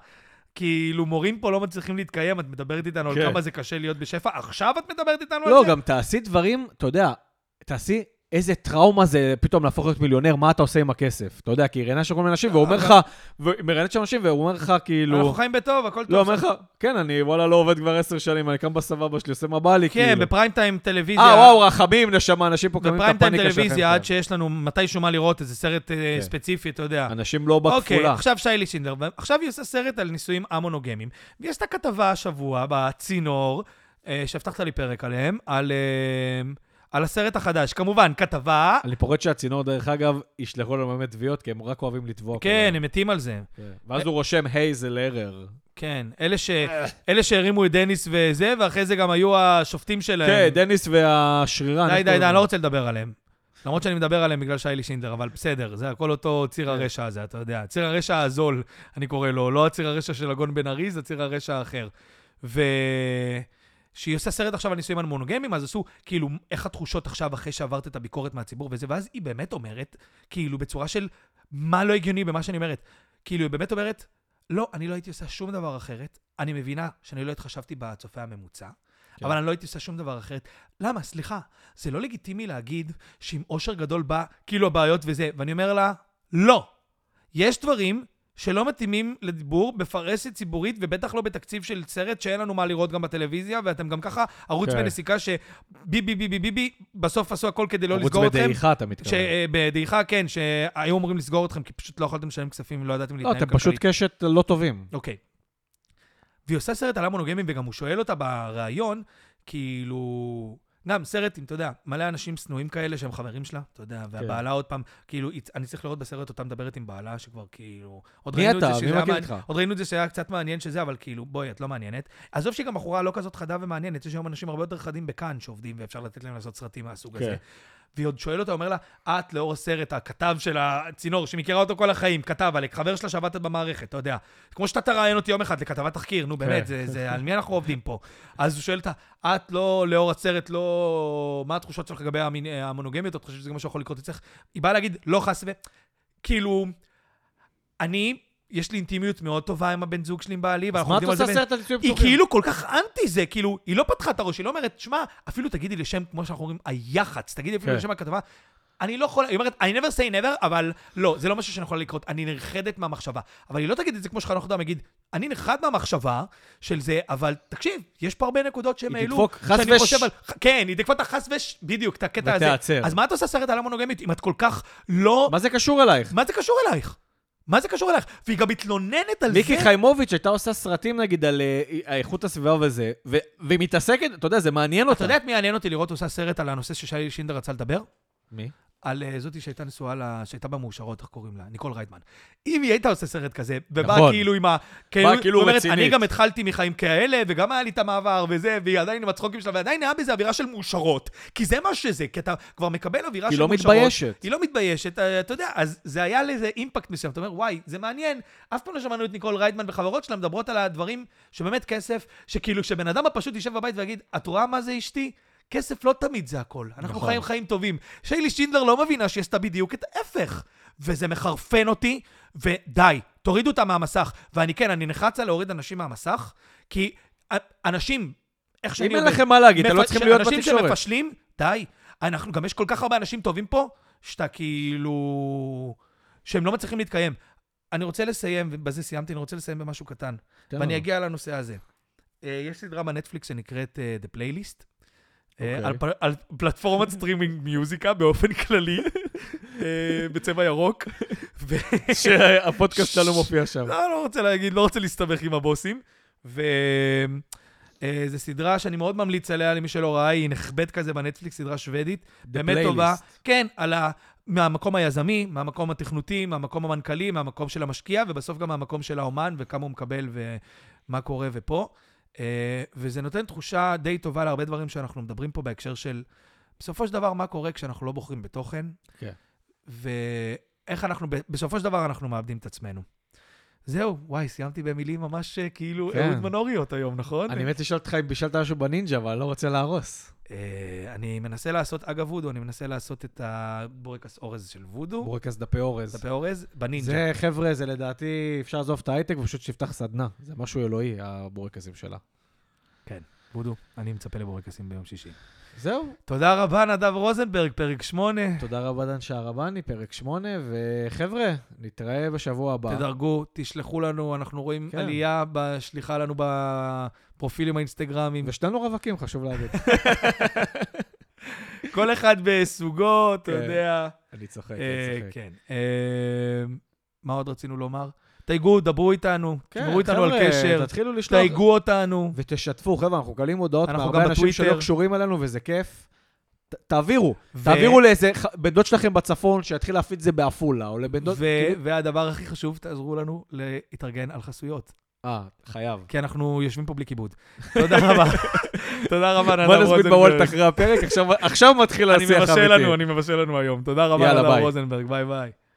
כאילו מורים פה לא מצליחים להתקיים, את מדברת איתנו כן. על כמה זה קשה להיות בשפע, עכשיו את מדברת איתנו לא, על זה? לא, גם תעשי דברים, אתה יודע, תעשי... איזה טראומה זה פתאום להפוך להיות מיליונר, מה אתה עושה עם הכסף? אתה יודע, כי היא רעיינת שם כל מיני אנשים, והוא אומר לך, מרעיינת שם אנשים, והוא אומר לך כאילו... אנחנו חיים בטוב, הכל טוב. לא, אומר לך, כן, אני וואלה לא עובד כבר עשר שנים, אני קם בסבבה שלי, עושה מה בא לי, כאילו. כן, בפריים טיים טלוויזיה... אה, וואו, רחמים, נשמה, אנשים פה קמים את הפניקה שלכם. בפריים טיים טלוויזיה, עד שיש לנו מתי שומה לראות איזה סרט ספציפי, אתה יודע. אנשים לא בכפולה. אוקיי, עכשיו שיילי שינדר, עכשיו היא עושה סרט על נישואים א-מונוגמיים, ויש את הכתבה השבוע בצינור, שהבטחת לי פרק עליהם, על על הסרט החדש, כמובן, כתבה... אני פורט שהצינור, דרך אגב, ישלחו לנו באמת תביעות, כי הם רק אוהבים לתבוע. כן, הם מתים על זה. ואז הוא רושם, היי, זה לרר. כן, אלה שהרימו את דניס וזה, ואחרי זה גם היו השופטים שלהם. כן, דניס והשרירה. די, די, די, אני לא רוצה לדבר עליהם. למרות שאני מדבר עליהם בגלל שיילי שינדר, אבל בסדר, זה הכל אותו ציר הרשע הזה, אתה יודע. ציר הרשע הזול, אני קורא לו, לא הציר הרשע של הגון בן אריז, הציר הרשע האחר. ו... שהיא עושה סרט עכשיו על נישואים מונוגמיים, אז עשו, כאילו, איך התחושות עכשיו אחרי שעברת את הביקורת מהציבור וזה, ואז היא באמת אומרת, כאילו, בצורה של מה לא הגיוני במה שאני אומרת, כאילו, היא באמת אומרת, לא, אני לא הייתי עושה שום דבר אחרת, אני מבינה שאני לא התחשבתי בצופה הממוצע, אבל אני לא הייתי עושה שום דבר אחרת. למה? סליחה, זה לא לגיטימי להגיד שעם אושר גדול בא, כאילו, הבעיות וזה, ואני אומר לה, לא, יש דברים שלא מתאימים לדיבור בפרסת ציבורית, ובטח לא בתקציב של סרט שאין לנו מה לראות גם בטלוויזיה, ואתם גם ככה ערוץ בנסיקה שבי בי בי בי בי בי, בסוף עשו הכל כדי לא לסגור אתכם. ערוץ בדעיכה אתה מתכוון. בדעיכה, כן, שהיו אמורים לסגור אתכם, כי פשוט לא יכולתם לשלם כספים ולא ידעתם להתנהל. לא, אתם פשוט קשת לא טובים. אוקיי. והיא עושה סרט על המונוגמים, וגם הוא שואל אותה בראיון, כאילו... גם סרט, אתה יודע, מלא אנשים סנועים כאלה שהם חברים שלה, אתה יודע, והבעלה עוד פעם, כאילו, אני צריך לראות בסרט אותה מדברת עם בעלה, שכבר כאילו, עוד ראינו את זה שהיה קצת מעניין שזה, אבל כאילו, בואי, את לא מעניינת. עזוב שהיא גם בחורה לא כזאת חדה ומעניינת, יש היום אנשים הרבה יותר חדים בכאן שעובדים, ואפשר לתת להם לעשות סרטים מהסוג הזה. והיא עוד שואל אותה, אומר לה, את לאור הסרט, הכתב של הצינור, שמכירה אותו כל החיים, כתב עליך, חבר שלה שעבדת במערכת, אתה יודע, כמו שאתה תראיין אותי יום אחד לכתבת תחקיר, נו באמת, זה, זה, על מי אנחנו עובדים פה? אז הוא שואל אותה, את לא, לאור הסרט, לא, מה התחושות שלך לגבי המונוגמיות, אתה חושב שזה גם שיכול לקרות אצלך? היא באה להגיד, לא חס ו... כאילו, אני... יש לי אינטימיות מאוד טובה עם הבן זוג שלי עם בעלי, ואנחנו יודעים על זה. אז מה אתה עושה סרט על נישואים פתוחים? היא כאילו כל כך אנטי זה, כאילו, היא לא פתחה את הראש, היא לא אומרת, שמע, אפילו תגידי לשם, כמו שאנחנו אומרים, היח"צ, תגידי אפילו לשם הכתבה, אני לא יכולה, היא אומרת, I never say never, אבל לא, זה לא משהו שאני יכולה לקרות, אני נרחדת מהמחשבה. אבל היא לא תגיד את זה כמו שחנוך דם יגיד, אני נרחד מהמחשבה של זה, אבל תקשיב, יש פה הרבה נקודות שהם העלו, שאני חושב על... כן, היא תקפה את החס וש... בדיוק, את הקטע הזה. אז מה את עושה סרט על המונוגמיות, אם את כל כך לא... מה זה קשור אלייך? מה זה קשור אלייך? מה זה קשור אליך? והיא גם מתלוננת על זה. מיקי חיימוביץ' הייתה עושה סרטים, נגיד, על איכות הסביבה וזה, והיא מתעסקת, אתה יודע, זה מעניין אותה. אתה יודעת מי מעניין אותי לראות עושה סרט על הנושא ששיילי שינדר רצה לדבר? מי? על זאתי שהייתה נשואה, שהייתה במאושרות, איך קוראים לה? ניקול ריידמן. אם היא הייתה עושה סרט כזה, ובאה כאילו עם ה... באה כאילו רצינית. אני גם התחלתי מחיים כאלה, וגם היה לי את המעבר וזה, והיא עדיין עם הצחוקים שלה, ועדיין היה בזה אווירה של מאושרות. כי זה מה שזה, כי אתה כבר מקבל אווירה של מאושרות. היא לא מתביישת. היא לא מתביישת, אתה יודע, אז זה היה לזה אימפקט מסוים. אתה אומר, וואי, זה מעניין. אף פעם לא שמענו את ניקול ריידמן וחברות שלה מדברות על הדברים שבאמת כסף, שכאילו שבן אדם הפשוט יישב בבית ויגיד, את רואה מה זה אשתי? כסף לא תמיד זה הכל. אנחנו נכון. חיים חיים טובים. שיילי שינדר לא מבינה שיש את בדיוק את ההפך. וזה מחרפן אותי, ודי, תורידו אותה מהמסך. ואני כן, אני נחצה להוריד אנשים מהמסך, כי אנשים, איך שאני... אם אין לכם מה להגיד, מפ... אתה לא צריכים להיות בתקשורת. אנשים שמפשלים, די. אנחנו, גם יש כל כך הרבה אנשים טובים פה, שאתה כאילו... שהם לא מצליחים להתקיים. אני רוצה לסיים, ובזה סיימתי, אני רוצה לסיים במשהו קטן. ואני אגיע לנושא הזה. יש סדרה בנטפליקס שנקראת The Playlist, על פלטפורמת סטרימינג מיוזיקה באופן כללי, בצבע ירוק. שהפודקאסט שלו מופיע שם. לא רוצה להגיד, לא רוצה להסתבך עם הבוסים. וזו סדרה שאני מאוד ממליץ עליה למי שלא ראה, היא נחבאת כזה בנטפליקס, סדרה שוודית. באמת טובה. כן, על ה... מהמקום היזמי, מהמקום התכנותי, מהמקום המנכלי, מהמקום של המשקיע, ובסוף גם מהמקום של האומן, וכמה הוא מקבל ומה קורה ופה. וזה נותן תחושה די טובה להרבה דברים שאנחנו מדברים פה בהקשר של, בסופו של דבר, מה קורה כשאנחנו לא בוחרים בתוכן, ואיך אנחנו, בסופו של דבר אנחנו מאבדים את עצמנו. זהו, וואי, סיימתי במילים ממש כאילו אהוד מנוריות היום, נכון? אני באמת לשאול אותך אם בשלת משהו בנינג'ה, אבל לא רוצה להרוס. אני מנסה לעשות אגב וודו, אני מנסה לעשות את הבורקס אורז של וודו. בורקס דפי אורז. דפי אורז, בנינג'ה. זה חבר'ה, זה לדעתי, אפשר לעזוב את ההייטק ופשוט שיפתח סדנה. זה משהו אלוהי, הבורקסים שלה. כן, וודו, אני מצפה לבורקסים ביום שישי. זהו. תודה רבה, נדב רוזנברג, פרק שמונה. תודה רבה, דן שערבני, פרק שמונה. וחבר'ה, נתראה בשבוע הבא. תדרגו, תשלחו לנו, אנחנו רואים עלייה בשליחה לנו בפרופילים האינסטגרמים. ושתנו רווקים, חשוב להגיד. כל אחד בסוגו, אתה יודע. אני צוחק, אני צוחק. כן. מה עוד רצינו לומר? תיגעו, דברו איתנו, תמרו איתנו על קשר, תיגעו אותנו. ותשתפו, חבר'ה, אנחנו קלים הודעות מהרבה אנשים שלא קשורים אלינו, וזה כיף. תעבירו, תעבירו לאיזה בן דוד שלכם בצפון, שיתחיל להפיץ זה באפולה, או לבן דוד... והדבר הכי חשוב, תעזרו לנו להתארגן על חסויות. אה, חייב. כי אנחנו יושבים פה בלי כיבוד. תודה רבה. תודה רבה, נדב רוזנברג. בוא נסביד בוולט אחרי הפרק, עכשיו מתחיל השיח האמיתי. אני מבשל לנו היום. תודה רבה, נדב רוזנברג. ביי ביי.